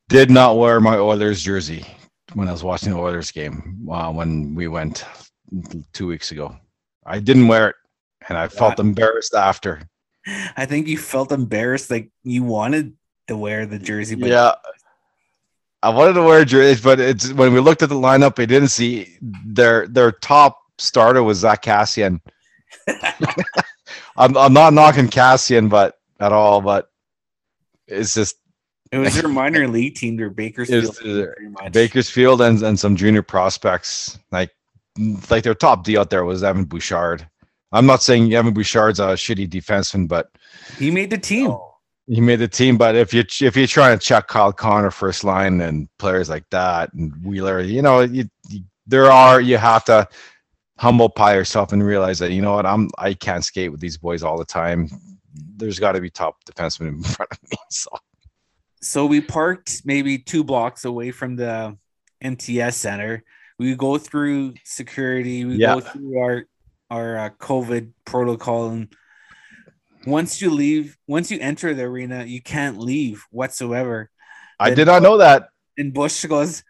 did not wear my Oilers jersey when I was watching the Oilers game when we went 2 weeks ago. I didn't wear it, and I felt embarrassed after. I think you felt embarrassed, like you wanted to wear the jersey. But yeah, I wanted to wear jerseys, but it's when we looked at the lineup, I didn't see their top starter was Zach Cassian. I'm not knocking Cassian, but at all. But it's just it was your minor league team, your Bakersfield, Bakersfield, and some junior prospects. Like their top D out there was Evan Bouchard. I'm not saying Evan Bouchard's a shitty defenseman, but he made the team. He made the team. But if you're trying to check Kyle Connor first line and players like that and Wheeler, you have to humble pie yourself and realize that, you know what, I can't skate with these boys all the time. There's got to be top defensemen in front of me. So we parked maybe 2 blocks away from the MTS Center. We go through security. We go through our COVID protocol. And once you enter the arena, you can't leave whatsoever. I did not know that. And Bush goes,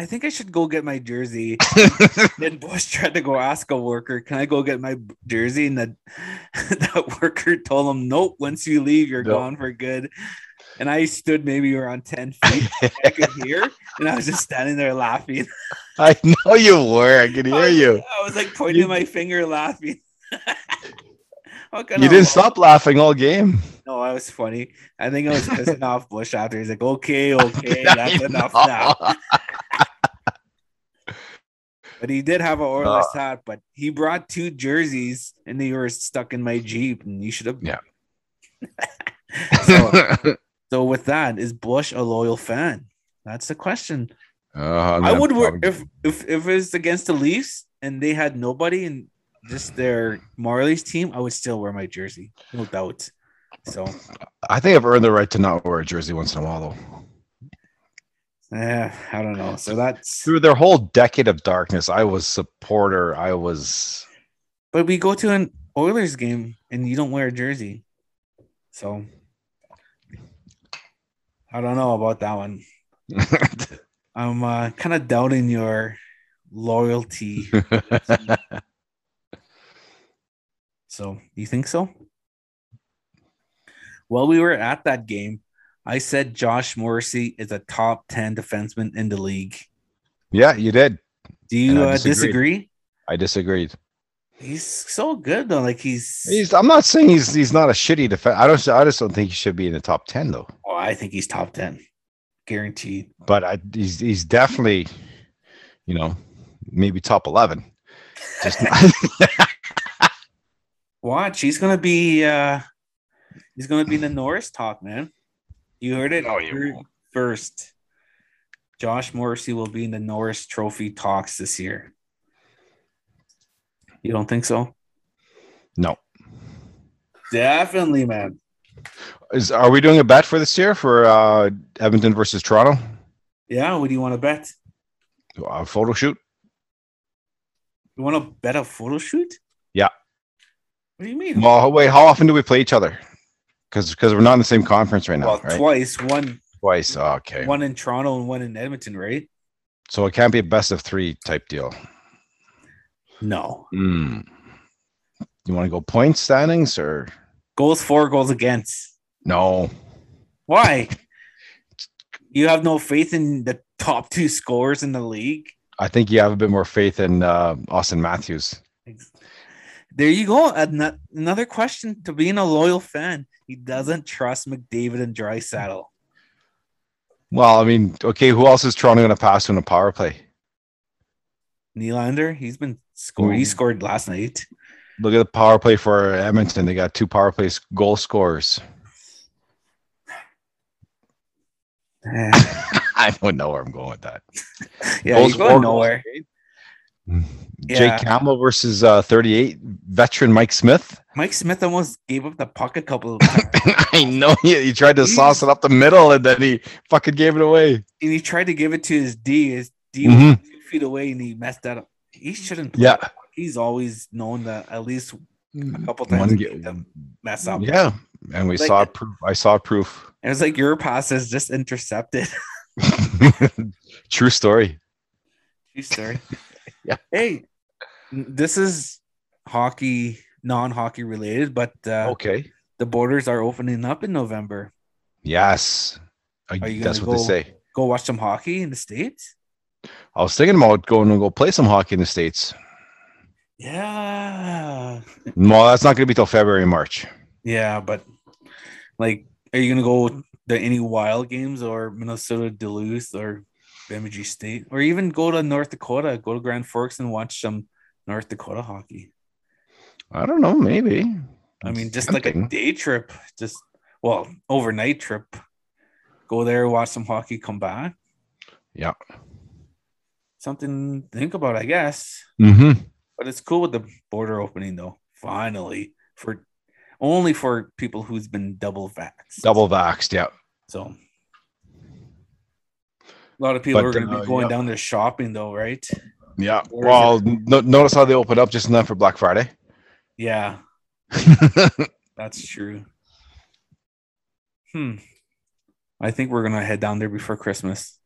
I think I should go get my jersey. Then Bush tried to go ask a worker, can I go get my jersey? And that worker told him, nope, once you leave, you're gone for good. And I stood maybe around 10 feet. I could hear. And I was just standing there laughing. I know you were. I could hear you. I was like pointing my finger laughing. You didn't stop laughing all game. No, I was funny. I think I was pissing off Bush after. He's like, okay, that's enough now. But he did have an Oilers hat, but he brought 2 jerseys and they were stuck in my Jeep, and you should have. Yeah. So, So with that, is Bush a loyal fan? That's the question. I would work if it's against the Leafs and they had nobody and just their Marley's team, I would still wear my jersey, no doubt. So I think I've earned the right to not wear a jersey once in a while, though. Yeah, I don't know. So that's through their whole decade of darkness. I was supporter. I was. But we go to an Oilers game and you don't wear a jersey. So I don't know about that one. I'm kind of doubting your loyalty. So you think so? Well, we were at that game. I said Josh Morrissey is a top 10 defenseman in the league. Yeah, you did. Do you disagree? I disagreed. He's so good though. Like he's I'm not saying he's not a shitty defense. I just don't think he should be in the top 10 though. Oh, I think he's top 10, guaranteed. But he's definitely, you know, maybe top 11. Just not. Watch, he's gonna be the Norris talk, man. You heard it first. Josh Morrissey will be in the Norris Trophy talks this year. You don't think so? No. Definitely, man. Are we doing a bet for this year for Edmonton versus Toronto? Yeah. What do you want to bet? A photo shoot. You want to bet a photo shoot? Yeah. What do you mean? Well, wait. How often do we play each other? Because we're not in the same conference right now. Well, right? Twice. Oh, okay. One in Toronto and one in Edmonton, right? So it can't be a best of three type deal. No. You want to go point standings or goals for, goals against? No. Why? You have no faith in the top two scorers in the league? I think you have a bit more faith in Austin Matthews. There you go. Another question to being a loyal fan. He doesn't trust McDavid and Dreisaitl. Well, I mean, okay, who else is Toronto going to pass to in a power play? Nylander, he's been scoring. He scored last night. Look at the power play for Edmonton. They got two power play goal scorers. I don't know where I'm going with that. Yeah, he's going nowhere. Jake Campbell versus 38 veteran Mike Smith. Mike Smith almost gave up the puck a couple of times. I know. He tried to sauce it up the middle, and then he fucking gave it away. And he tried to give it to his D. His D was 2 feet away, and he messed that up. He shouldn't play. Yeah. He's always known that at least a couple times to mess up. Yeah. And we saw proof. I saw proof. It was like your pass is just intercepted. True story. True story. Yeah. Hey, this is hockey, non-hockey related, but okay, the borders are opening up in November. Yes, that's what they say. Go watch some hockey in the States. I was thinking about going and go play some hockey in the States. Yeah. No, that's not going to be till February, March. Yeah, but like, are you going to go to any Wild games or Minnesota Duluth or Bemidji State, or even go to North Dakota, go to Grand Forks and watch some North Dakota hockey? I don't know, maybe. I mean, just like a day trip, overnight trip. Go there, watch some hockey, come back. Yeah. Something to think about, I guess. Mm-hmm. But it's cool with the border opening, though. Finally, for people who's been double vaxxed. Double vaxxed, yeah. So a lot of people are going to be going down there shopping, though, right? Yeah. Well, notice how they opened up just in time for Black Friday. Yeah. That's true. I think we're going to head down there before Christmas.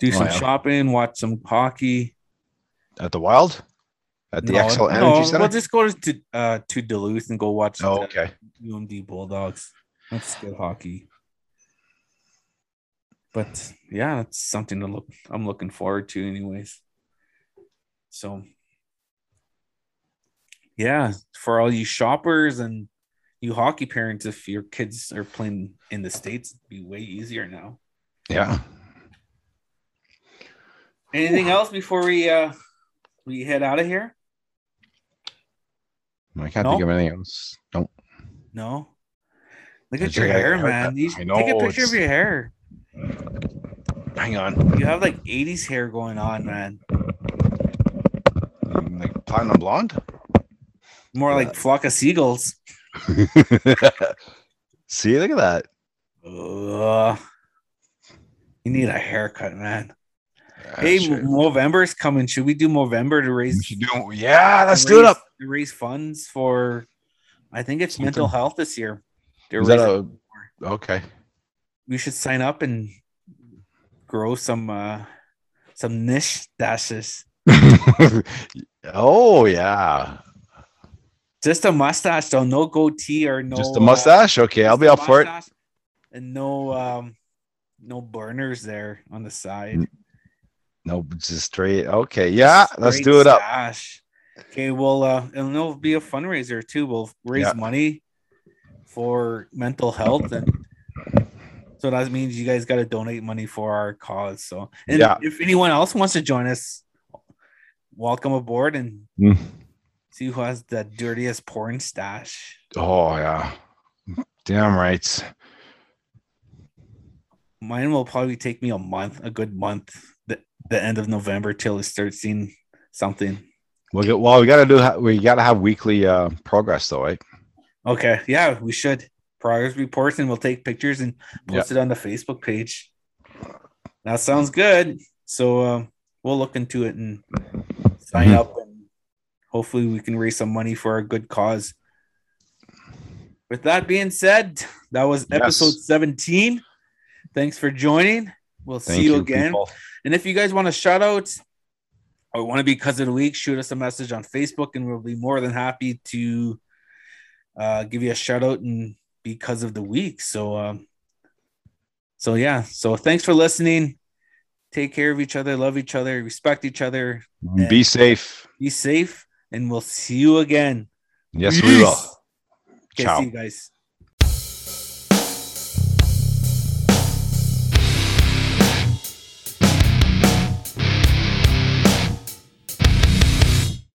Do some shopping, watch some hockey. At the Wild? At the Xcel Energy Center? We'll just go to Duluth and go watch UMD Bulldogs. That's good hockey. But yeah, it's something I'm looking forward to, anyways. So, yeah, for all you shoppers and you hockey parents, if your kids are playing in the States, it'd be way easier now. Yeah. Anything else before we head out of here? I can't think of anything else. Nope. No. Look at your hair, man. Take a picture of your hair. Hang on. You have like 80s hair going on, man. Like platinum blonde? More like flock of seagulls. See, look at that. You need a haircut, man. Yeah, hey, sure. Movember's coming. Should we do Movember to raise? Let's do it up. To raise funds for, I think it's mental health this year. Okay. We should sign up and grow some niche dashes. Oh yeah. Just a mustache, though. No goatee or no. Just a mustache. Okay, I'll be up for it. And no burners there on the side. No, just straight. Okay, yeah, let's do it up. Okay, well, and it'll be a fundraiser too. We'll raise money for mental health, and so that means you guys got to donate money for our cause. So, and if anyone else wants to join us, welcome aboard and see who has the dirtiest porn stash. Oh yeah, damn right. Mine will probably take me a good month, the end of November till it starts seeing something. Well, we gotta have weekly progress though, right? Okay, yeah, we should progress reports, and we'll take pictures and post it on the Facebook page. That sounds good. So we'll look into it and sign up, and hopefully we can raise some money for a good cause. With that being said, that was episode 17. Thanks for joining. We'll see you again. People. And if you guys want a shout out or want to be cousin of the week, shoot us a message on Facebook and we'll be more than happy to give you a shout out and because of the week. So, so thanks for listening. Take care of each other. Love each other. Respect each other. Be safe. And we'll see you again. Yes, we will. Okay, ciao. See you guys.